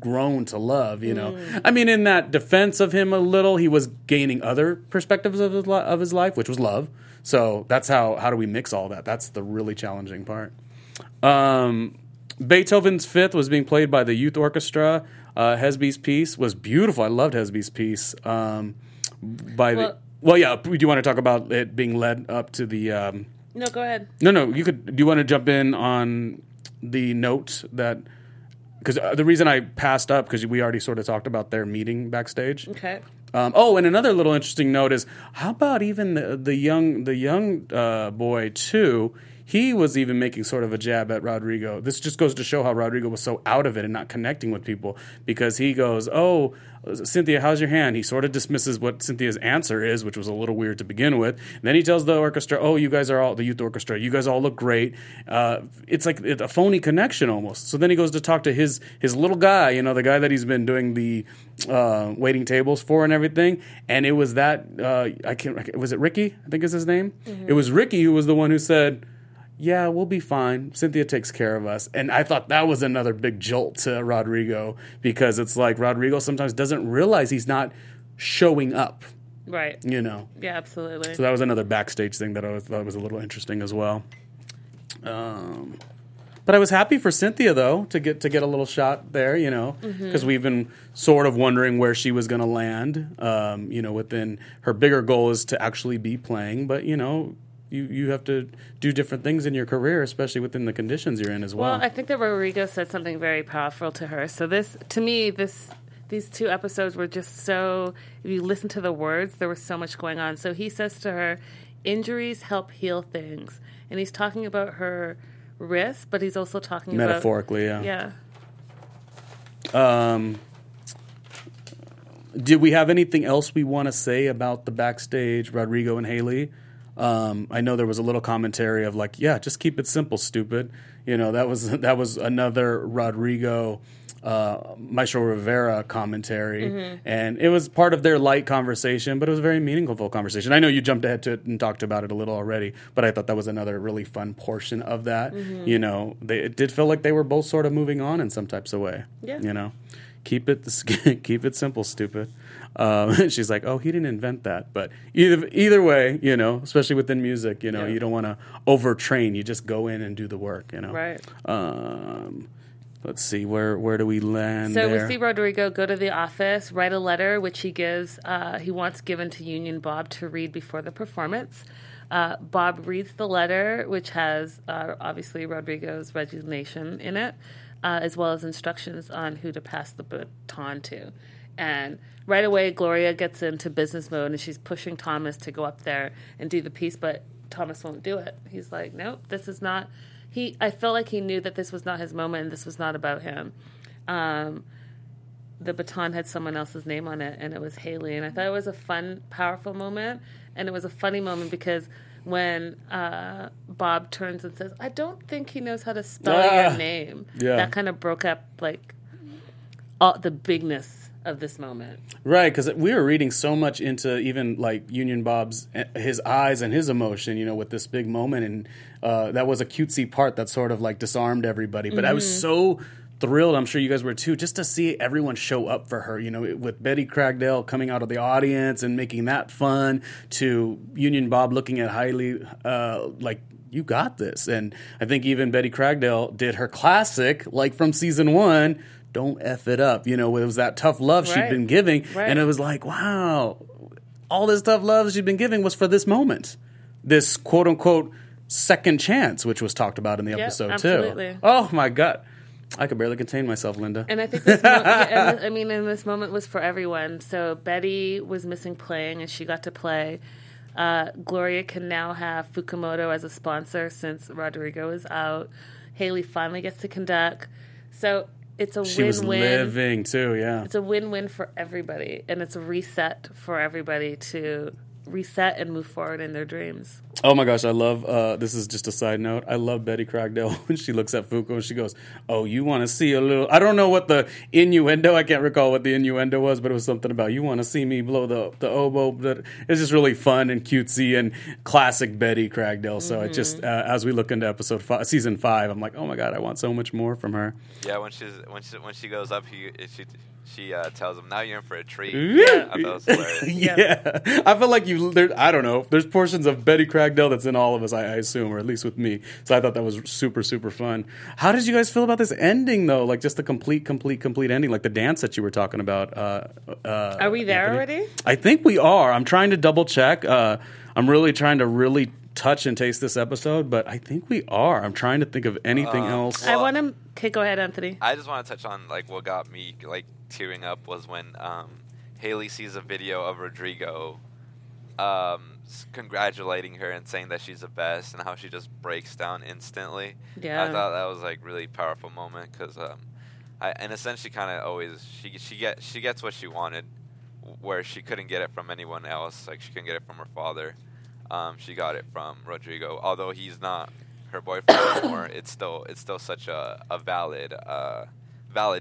grown to love, you know. I mean, in that defense of him a little, he was gaining other perspectives of his life, which was love. So that's how do we mix all that? That's the really challenging part. Beethoven's Fifth was being played by the youth orchestra. Hesby's piece was beautiful. I loved Hesby's piece. Do you want to talk about it being led up to the? No, go ahead. No, you could. Do you want to jump in on the note that? Because the reason I passed up, because we already sort of talked about their meeting backstage. Okay. And another little interesting note is, how about even the young boy, too? He was even making sort of a jab at Rodrigo. This just goes to show how Rodrigo was so out of it and not connecting with people. Because he goes, oh, Cynthia, how's your hand? He sort of dismisses what Cynthia's answer is, which was a little weird to begin with. And then he tells the orchestra, oh, you guys are all, the youth orchestra, you guys all look great. It's like a phony connection almost. So then he goes to talk to his little guy, you know, the guy that he's been doing the waiting tables for and everything. And it was that, was it Ricky? I think is his name. Mm-hmm. It was Ricky who was the one who said, yeah, we'll be fine. Cynthia takes care of us. And I thought that was another big jolt to Rodrigo because it's like Rodrigo sometimes doesn't realize he's not showing up. Right. You know? Yeah, absolutely. So that was another backstage thing that I thought was a little interesting as well. But I was happy for Cynthia, though, to get a little shot there, you know, because we've been sort of wondering where she was going to land, you know, within her bigger goal is to actually be playing. But, you know, You have to do different things in your career, especially within the conditions you're in as well. Well, I think that Rodrigo said something very powerful to her. So these 2 episodes were just so, if you listen to the words, there was so much going on. So he says to her, injuries help heal things. And he's talking about her wrist, but he's also talking metaphorically, about... Metaphorically, yeah. Did we have anything else we want to say about the backstage, Rodrigo and Haley? I know there was a little commentary of like, yeah, just keep it simple, stupid. You know, that was another Rodrigo, Maestro Rivera commentary. Mm-hmm. And it was part of their light conversation, but it was a very meaningful conversation. I know you jumped ahead to it and talked about it a little already, but I thought that was another really fun portion of that. Mm-hmm. You know, it did feel like they were both sort of moving on in some types of way. Yeah. You know, keep it simple, stupid. She's like, oh, he didn't invent that. But either way, you know, especially within music, you know, you don't want to overtrain. You just go in and do the work, you know. Right. Let's see, where do we land there? So we see Rodrigo go to the office, write a letter, which he gives. He wants given to Union Bob to read before the performance. Bob reads the letter, which has obviously Rodrigo's resignation in it, as well as instructions on who to pass the baton to. And right away, Gloria gets into business mode, and she's pushing Thomas to go up there and do the piece, but Thomas won't do it. He's like, nope, this is not... I feel like he knew that this was not his moment, and this was not about him. The baton had someone else's name on it, and it was Haley. And I thought it was a fun, powerful moment, and it was a funny moment because when Bob turns and says, I don't think he knows how to spell your name. Yeah. That kind of broke up, like, all the bigness of this moment. Right, because we were reading so much into even, like, Union Bob's, his eyes and his emotion, you know, with this big moment, and that was a cutesy part that sort of, like, disarmed everybody. But I was so thrilled, I'm sure you guys were too, just to see everyone show up for her, you know, with Betty Cragdale coming out of the audience and making that fun, to Union Bob looking at Hailey, like, you got this. And I think even Betty Cragdale did her classic, like, from season 1, don't F it up. You know, it was that tough love she'd been giving. Right. And it was like, wow, all this tough love she'd been giving was for this moment. This quote unquote second chance, which was talked about in the episode too. Absolutely. Oh my God. I could barely contain myself, Linda. And I think this and this moment was for everyone. So Betty was missing playing, and she got to play. Gloria can now have Fukumoto as a sponsor since Rodrigo is out. Haley finally gets to conduct. So it's a win-win. She was living, too, yeah. It's a win-win for everybody, and it's a reset for everybody to reset and move forward in their dreams. Oh my gosh, I love, this is just a side note, I love Betty Cragdale when she looks at Fuku and she goes, oh, you want to see a little, I don't know what the innuendo, I can't recall what the innuendo was, but it was something about, you want to see me blow the oboe. It's just really fun and cutesy and classic Betty Cragdale. So it just, as we look into season 5, I'm like, oh my God, I want so much more from her. Yeah, when she goes up, she tells him, now you're in for a treat. Yeah. I thought it was hilarious. Yeah. I feel like I don't know, there's portions of Betty Cragdale that's in all of us, I assume, or at least with me. So I thought that was super, super fun. How did you guys feel about this ending, though? Like, just the complete ending, like the dance that you were talking about. Are we there already? I think we are. I'm trying to double check. I'm really trying to touch and taste this episode, but I think we are. I'm trying to think of anything else. Well, go ahead, Anthony. I just want to touch on, like, what got me, like, tearing up was when Haley sees a video of Rodrigo congratulating her and saying that she's the best and how she just breaks down instantly. Yeah. I thought that was, like, really powerful moment because, in a sense, she kind of always, she gets what she wanted where she couldn't get it from anyone else. Like, she couldn't get it from her father. She got it from Rodrigo, although he's not her boyfriend anymore. It's still such a valid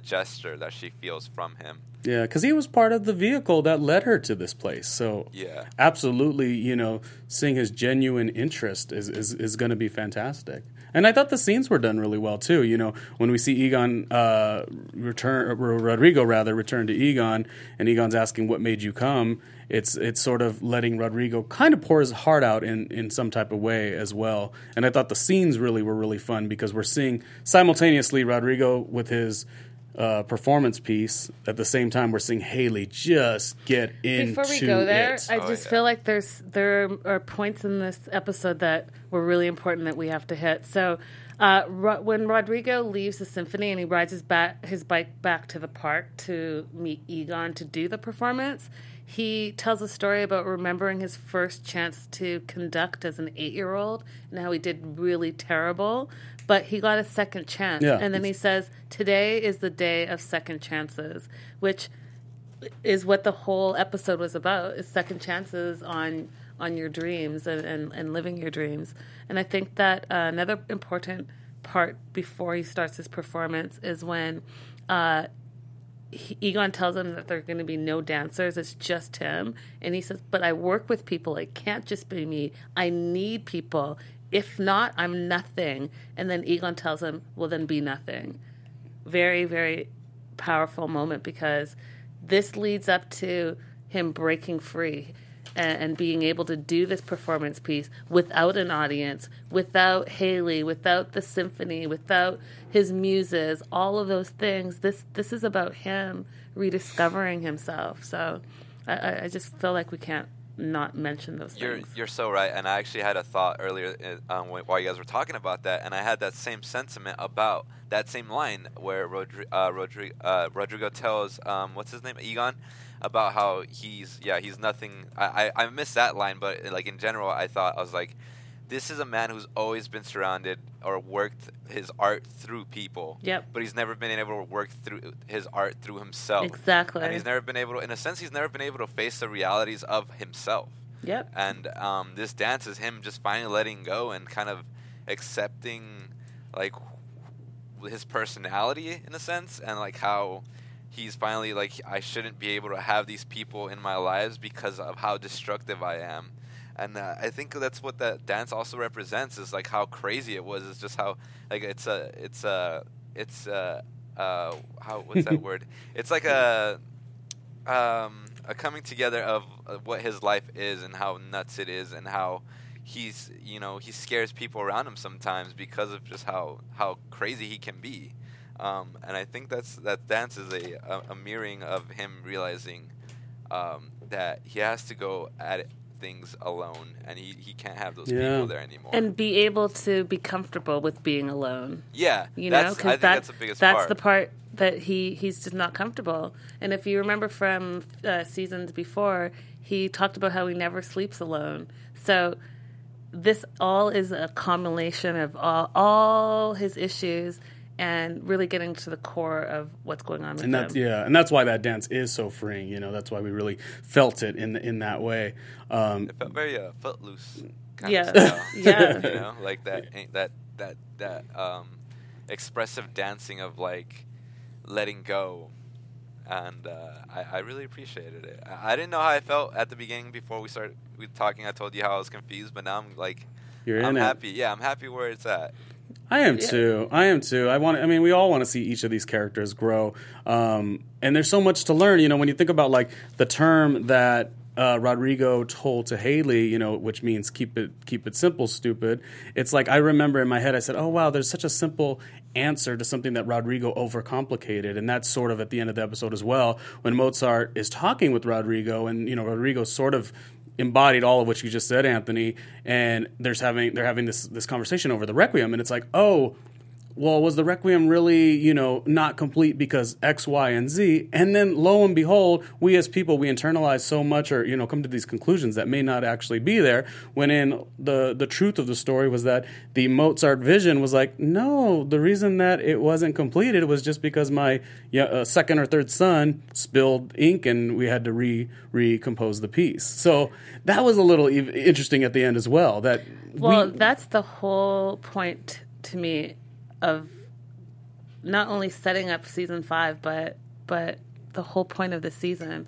gesture that she feels from him. Yeah, because he was part of the vehicle that led her to this place. So yeah, absolutely. You know, seeing his genuine interest is going to be fantastic. And I thought the scenes were done really well too. You know, when we see Rodrigo return to Egon, and Egon's asking, "What made you come?" It's sort of letting Rodrigo kind of pour his heart out in some type of way as well. And I thought the scenes really were really fun because we're seeing simultaneously Rodrigo with his performance piece. At the same time, we're seeing Haley just get into it. Before we go there, I feel like there are points in this episode that were really important that we have to hit. So when Rodrigo leaves the symphony and he rides his bike back to the park to meet Egon to do the performance, he tells a story about remembering his first chance to conduct as an 8-year-old and how he did really terrible, but he got a second chance. Yeah. And then he says, today is the day of second chances, which is what the whole episode was about, is second chances on your dreams and living your dreams. And I think that another important part before he starts his performance is when Egon tells him that there are going to be no dancers. It's just him. And he says, but I work with people. It can't just be me. I need people. If not, I'm nothing. And then Egon tells him, well, then be nothing. Very, very powerful moment because this leads up to him breaking free and being able to do this performance piece without an audience, without Haley, without the symphony, without his muses, all of those things. This is about him rediscovering himself. So I just feel like we can't not mention those things. You're so right. And I actually had a thought earlier while you guys were talking about that, and I had that same sentiment about that same line where Rodrigo tells, what's his name, Egon, about how he's nothing. I missed that line, but like in general, I was like, this is a man who's always been surrounded or worked his art through people. Yep. But he's never been able to work through his art through himself. Exactly. And he's never been able to, in a sense, face the realities of himself. Yep. And this dance is him just finally letting go and kind of accepting, like, his personality in a sense, and like how he's finally like, I shouldn't be able to have these people in my lives because of how destructive I am. And I think that's what that dance also represents, is like how crazy it was. It's just how, like, what's that word? It's like a coming together of what his life is and how nuts it is and how he's, you know, he scares people around him sometimes because of just how crazy he can be. And I think that dance is a mirroring of him realizing that he has to go at it things alone, and he can't have those people there anymore. And be able to be comfortable with being alone. Yeah. You know, because that's the biggest part. That's the part that he's just not comfortable. And if you remember from seasons before, he talked about how he never sleeps alone. So this all is a culmination of all his issues and really getting to the core of what's going on with him. And that's why that dance is so freeing. You know, that's why we really felt it in that way. It felt very footloose kind of style. You know, like that expressive dancing of like letting go. And I really appreciated it. I didn't know how I felt at the beginning before we started talking. I told you how I was confused, but now I'm like, I'm happy. Yeah, I'm happy where it's at. I am too. We all want to see each of these characters grow. And there's so much to learn. You know, when you think about like the term that Rodrigo told to Haley, you know, which means keep it simple, stupid. It's like I remember in my head I said, oh wow, there's such a simple answer to something that Rodrigo overcomplicated, and that's sort of at the end of the episode as well when Mozart is talking with Rodrigo, and you know Rodrigo sort of embodied all of what you just said, Anthony, and they're having this conversation over the Requiem, and it's like, oh well, was the Requiem really, you know, not complete because X, Y, and Z? And then lo and behold, we as people, we internalize so much or, you know, come to these conclusions that may not actually be there, when in the truth of the story was that the Mozart vision was like, no, the reason that it wasn't completed was just because my second or third son spilled ink and we had to recompose the piece. So that was a little interesting at the end as well. That's the whole point to me of not only setting up season 5, but the whole point of the season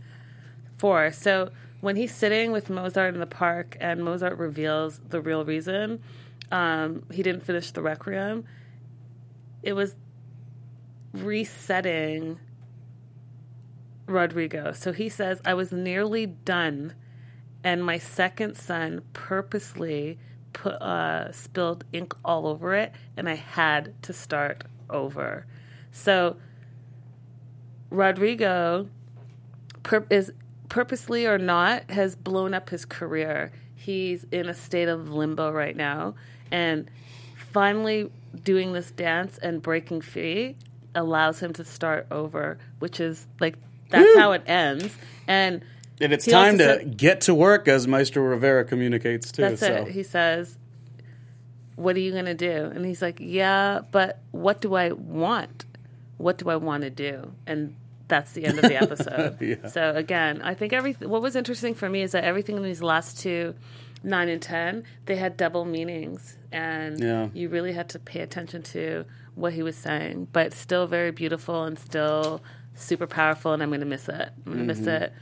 4. So when he's sitting with Mozart in the park and Mozart reveals the real reason he didn't finish the Requiem, it was resetting Rodrigo. So he says, I was nearly done, and my second son purposely spilled ink all over it, and I had to start over. So Rodrigo is purposely or not has blown up his career. He's in a state of limbo right now, and finally doing this dance and breaking free allows him to start over, which is like that's how it ends. And it's time to get to work, as Maestro Rivera communicates, too. That's it. He says, what are you going to do? And he's like, yeah, but what do I want? What do I want to do? And that's the end of the episode. So, again, I think what was interesting for me is that everything in these last two, 9 and 10, they had double meanings. And you really had to pay attention to what he was saying. But still very beautiful and still super powerful, and I'm going to miss it. I'm going to miss it.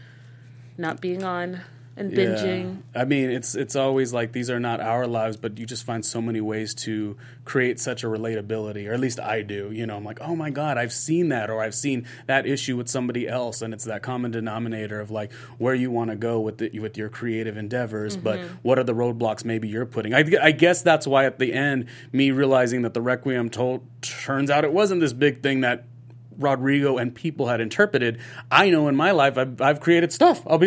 Not being on and binging. I mean, it's always like these are not our lives, but you just find so many ways to create such a relatability, or at least I do. You know, I'm like, oh my God, I've seen that, or I've seen that issue with somebody else, and it's that common denominator of like where you want to go with your creative endeavors, but what are the roadblocks maybe you're putting? I guess that's why at the end, me realizing that the Requiem turns out it wasn't this big thing that Rodrigo and people had interpreted. I know in my life I've created stuff. I've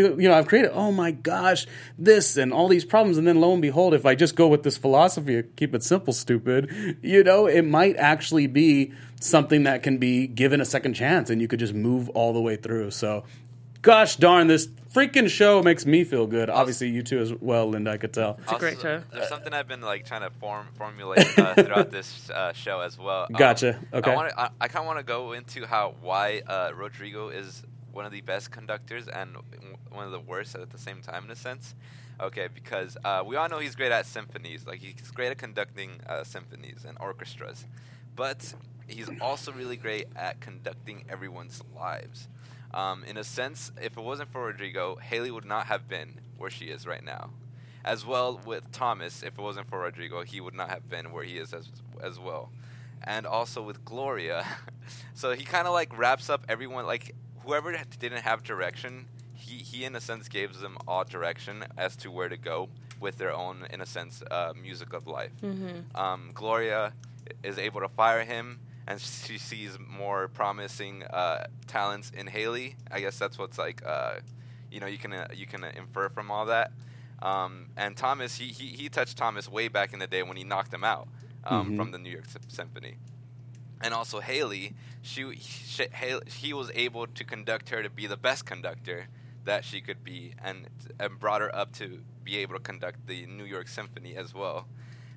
created, oh my gosh, this and all these problems. And then lo and behold, if I just go with this philosophy of keep it simple, stupid, you know, it might actually be something that can be given a second chance and you could just move all the way through. So gosh darn, this freaking show makes me feel good. Obviously, you too as well, Linda, I could tell. It's a great show. There's something I've been like trying to formulate throughout this show as well. Gotcha. Okay. I kind of want to go into why Rodrigo is one of the best conductors and one of the worst at the same time, in a sense. Okay, because we all know he's great at symphonies. Like, he's great at conducting symphonies and orchestras. But he's also really great at conducting everyone's lives. In a sense, if it wasn't for Rodrigo, Haley would not have been where she is right now. As well with Thomas, if it wasn't for Rodrigo, he would not have been where he is as well. And also with Gloria. So he kind of like wraps up everyone, like whoever didn't have direction, he in a sense gives them all direction as to where to go with their own, in a sense, music of life. Mm-hmm. Gloria is able to fire him. And she sees more promising talents in Haley. I guess that's what's like, you can infer from all that. And Thomas, he touched Thomas way back in the day when he knocked him out from the New York Symphony. And also Haley, he was able to conduct her to be the best conductor that she could be, and brought her up to be able to conduct the New York Symphony as well.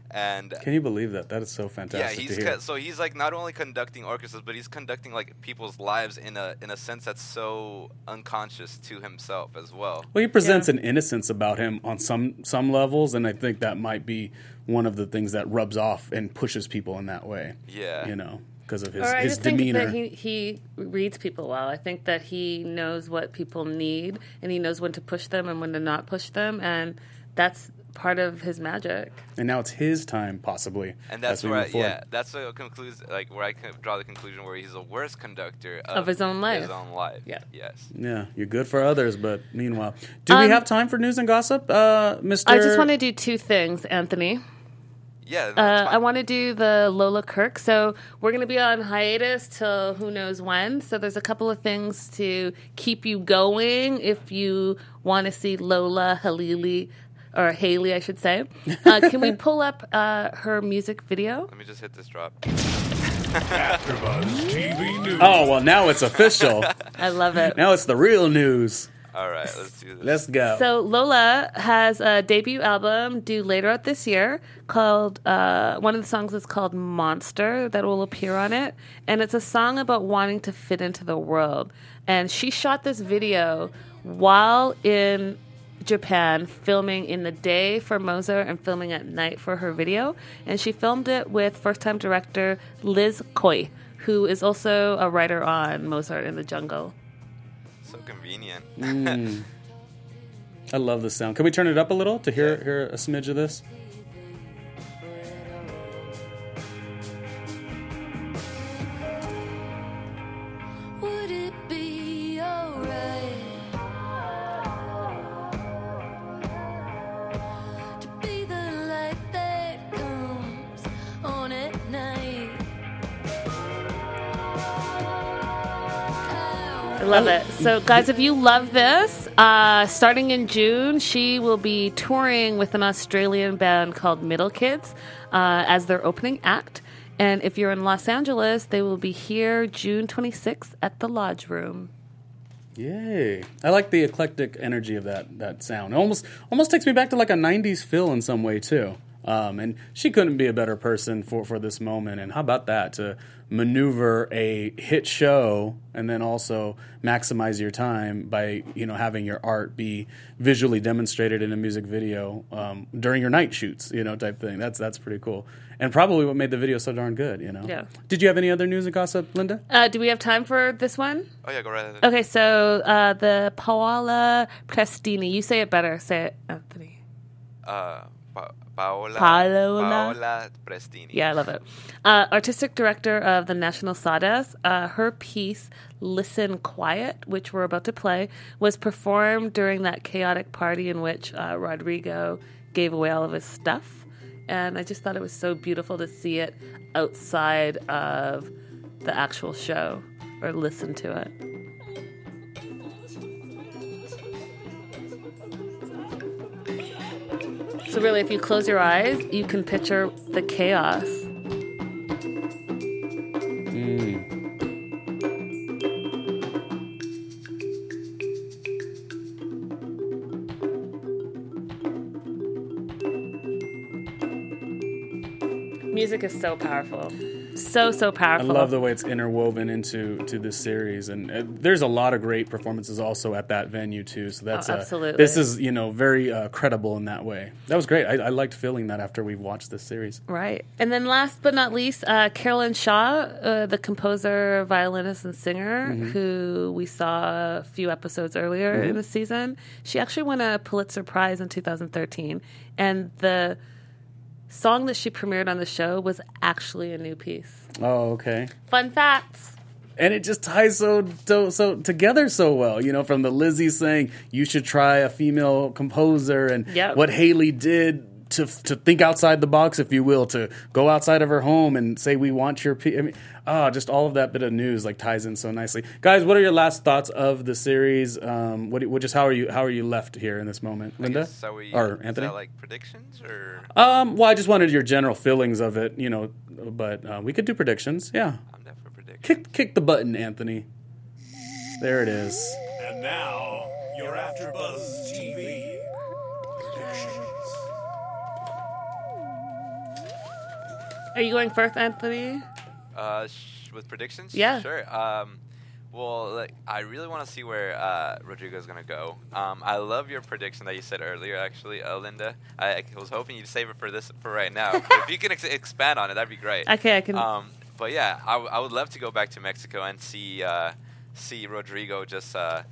And can you believe that? That is so fantastic. Yeah, he's to hear. So he's like not only conducting orchestras, but he's conducting like people's lives in a sense that's so unconscious to himself as well. Well, he presents an innocence about him on some levels, and I think that might be one of the things that rubs off and pushes people in that way. Yeah, you know, because of his demeanor. I just think that he reads people well. I think that he knows what people need, and he knows when to push them and when to not push them, and that's part of his magic. And now it's his time, possibly. And that's where I draw the conclusion where he's the worst conductor of his own life. Yeah. Yes. Yeah. You're good for others, but meanwhile, do we have time for news and gossip, Mr.? I just want to do two things, Anthony. Yeah. I want to do the Lola Kirk. So we're going to be on hiatus till who knows when. So there's a couple of things to keep you going if you want to see Lola Halili. Or Haley, I should say. Can we pull up her music video? Let me just hit this drop. AfterBuzz TV News. Oh, well, now it's official. I love it. Now it's the real news. All right, let's do this. Let's go. So Lola has a debut album due later this year called, one of the songs is called Monster, that will appear on it. And it's a song about wanting to fit into the world. And she shot this video while in Japan, filming in the day for Mozart and filming at night for her video. And she filmed it with first-time director Liz Koi, who is also a writer on Mozart in the Jungle. So convenient. I love this sound. Can we turn it up a little to hear a smidge of this? Love it. So, guys, if you love this, starting in June, she will be touring with an Australian band called Middle Kids as their opening act. And if you're in Los Angeles, they will be here June 26th at the Lodge Room. Yay. I like the eclectic energy of that sound. It almost takes me back to like a 90s feel in some way, too. And she couldn't be a better person for this moment. And how about that, to maneuver a hit show and then also maximize your time by, you know, having your art be visually demonstrated in a music video during your night shoots, you know, type thing. That's pretty cool. And probably what made the video so darn good, you know. Yeah. Did you have any other news and gossip, Linda? Do we have time for this one? Oh, yeah, go right ahead. Okay, so the Paola Prestini. You say it better. Say it, Anthony. Paola Prestini. Yeah, I love it. Artistic director of the National Sadas, her piece, Listen Quiet, which we're about to play, was performed during that chaotic party in which Rodrigo gave away all of his stuff. And I just thought it was so beautiful to see it outside of the actual show or listen to it. So really, if you close your eyes, you can picture the chaos. Music is so powerful. So powerful. I love the way it's interwoven into this series, and there's a lot of great performances also at that venue too. So that's absolutely. This is, you know, very credible in that way. That was great. I liked feeling that after we watched this series. Right, and then last but not least, Caroline Shaw, the composer, violinist, and singer, who we saw a few episodes earlier in the season. She actually won a Pulitzer Prize in 2013, and the song that she premiered on the show was actually a new piece. Oh, okay. Fun facts. And it just ties so together so well, you know, from the Lizzie saying, you should try a female composer, and what Haley did to think outside the box, if you will, to go outside of her home and say, we want your... just all of that bit of news like ties in so nicely. Guys, what are your last thoughts of the series? How are you left here in this moment, Linda? Or Anthony? Is that like predictions or... Well, I just wanted your general feelings of it, you know, but we could do predictions, yeah. I'm down for predictions. Kick the button, Anthony. There it is. And now, you're AfterBuzz TV predictions. Are you going first, Anthony? With predictions? Yeah. Sure. I really want to see where Rodrigo's going to go. I love your prediction that you said earlier, actually, Linda. I was hoping you'd save it for right now. If you can expand on it, that'd be great. Okay, I can. But yeah, I would love to go back to Mexico and see Rodrigo just... I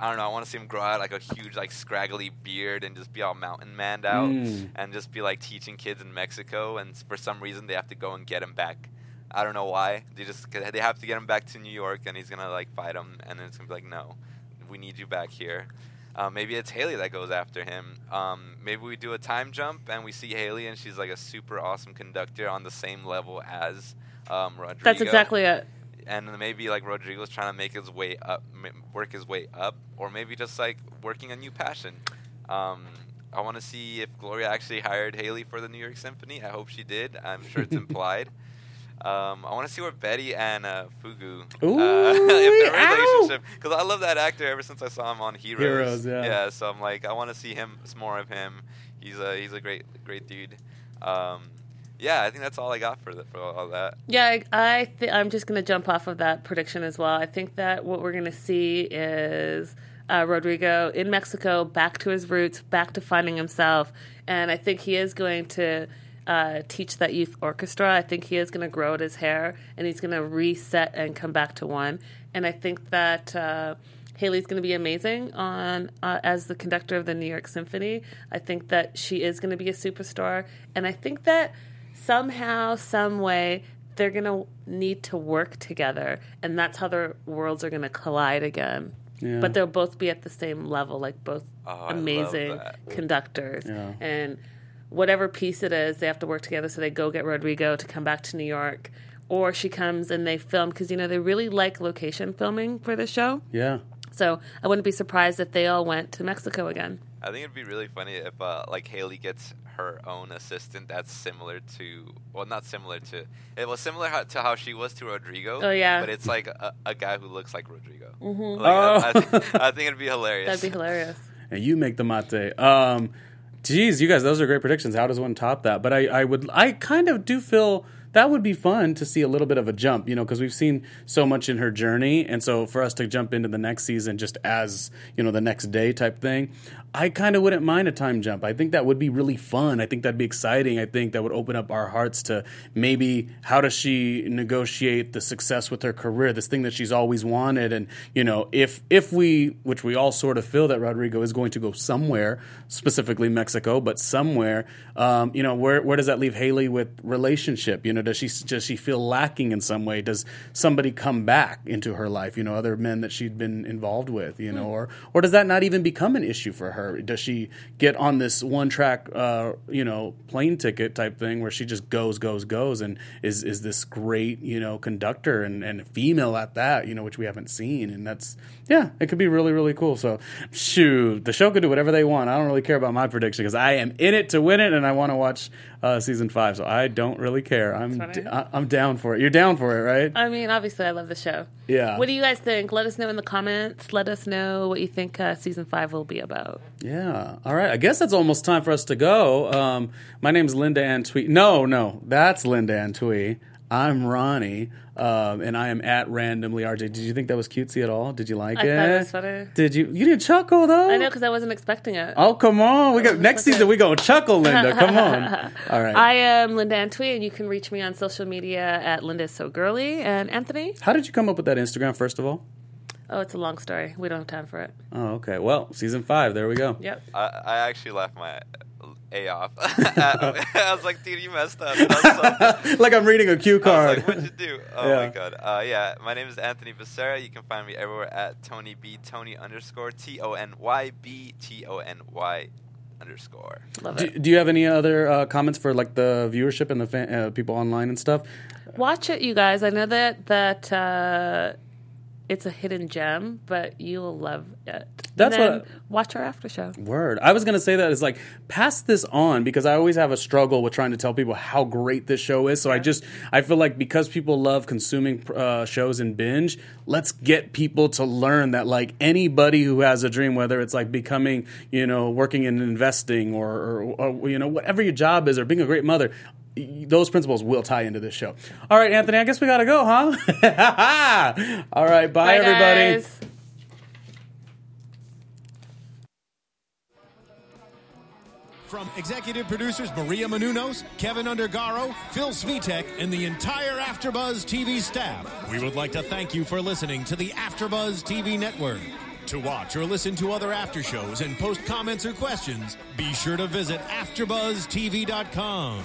don't know, I want to see him grow out, a huge, scraggly beard and just be all mountain manned out and just be, teaching kids in Mexico. And for some reason, they have to go and get him back. I don't know why. They have to get him back to New York, and he's going to, fight him. And then it's going to be no, we need you back here. Maybe it's Haley that goes after him. Maybe we do a time jump, and we see Haley, and she's, a super awesome conductor on the same level as Rodrigo. That's exactly it. And maybe Rodrigo's trying to make his way up, work his way up, or maybe just working a new passion. I want to see if Gloria actually hired Haley for the New York Symphony. I hope she did. I'm sure it's implied. I want to see where Betty and Fugu, if their relationship, because I love that actor ever since I saw him on Heroes. Yeah. So I'm I want to see him, more of him. He's a great dude. Yeah, I think that's all I got for all that. Yeah, I'm just going to jump off of that prediction as well. I think that what we're going to see is Rodrigo in Mexico, back to his roots, back to finding himself. And I think he is going to teach that youth orchestra. I think he is going to grow out his hair, and he's going to reset and come back to one. And I think that... Haley's going to be amazing on as the conductor of the New York Symphony. I think that she is going to be a superstar. And I think that somehow, some way, they're going to need to work together. And that's how their worlds are going to collide again. Yeah. But they'll both be at the same level, both amazing conductors. Yeah. And whatever piece it is, they have to work together. So they go get Rodrigo to come back to New York. Or she comes and they film because, they really like location filming for the show. Yeah. So I wouldn't be surprised if they all went to Mexico again. I think it'd be really funny if, Haley gets her own assistant that's similar to... Well, not similar to... It was similar to how she was to Rodrigo. Oh, yeah. But it's, a guy who looks like Rodrigo. Mm-hmm. I think it'd be hilarious. That'd be hilarious. And you make the mate. Geez, you guys, those are great predictions. How does one top that? But I kind of do feel... That would be fun to see a little bit of a jump, because we've seen so much in her journey. And so for us to jump into the next season just as, the next day type thing, I kind of wouldn't mind a time jump. I think that would be really fun. I think that'd be exciting. I think that would open up our hearts to maybe how does she negotiate the success with her career, this thing that she's always wanted. And, if we, which we all sort of feel that Rodrigo is going to go somewhere, specifically Mexico, but somewhere, where does that leave Haley with relationship? Does she feel lacking in some way? Does somebody come back into her life, other men that she'd been involved with, or does that not even become an issue for her? Does she get on this one track, plane ticket type thing where she just goes and is this great, conductor and female at that, which we haven't seen. And that's, it could be really, really cool. So shoot, the show could do whatever they want. I don't really care about my prediction because I am in it to win it. And I want to watch season 5. So I don't really care. I'm down for it. You're down for it, right? I mean, obviously, I love the show. Yeah. What do you guys think? Let us know in the comments. Let us know what you think season 5 will be about. Yeah. All right. I guess that's almost time for us to go. My name's Linda Antwi. No, that's Linda Antwi. I'm Ronnie, and I am at randomly RJ. Did you think that was cutesy at all? Did you like it? I thought it was funny. Did you? You didn't chuckle though. I know because I wasn't expecting it. Oh come on! We got next season. We gonna chuckle, Linda. Come on. All right. I am Linda Antwi, and you can reach me on social media at Linda So Girly. And Anthony, how did you come up with that Instagram? First of all. Oh, it's a long story. We don't have time for it. Oh, okay. Well, season 5. There we go. Yep. I actually laughed my A off. I was like, dude, you messed up. I'm reading a cue card. I was like, what'd you do? Oh, yeah. My God. My name is Anthony Becerra. You can find me everywhere at Tony B. Tony _TonyBTONY. underscore. Love it. Do you have any other comments for like the viewership and the people online and stuff? Watch it, you guys. I know that it's a hidden gem, but you'll love it. That's what. Watch our after show. Word. I was going to say that. It's like, pass this on, because I always have a struggle with trying to tell people how great this show is. So yeah. I feel like because people love consuming shows and binge, let's get people to learn that like anybody who has a dream, whether it's like becoming, you know, working in investing or you know, whatever your job is, or being a great mother, those principles will tie into this show. All right, Anthony, I guess we got to go, huh? All right, bye everybody. Guys. From executive producers Maria Menounos, Kevin Undergaro, Phil Svitek, and the entire AfterBuzz TV staff, we would like to thank you for listening to the AfterBuzz TV network. To watch or listen to other after shows and post comments or questions, be sure to visit AfterBuzzTV.com.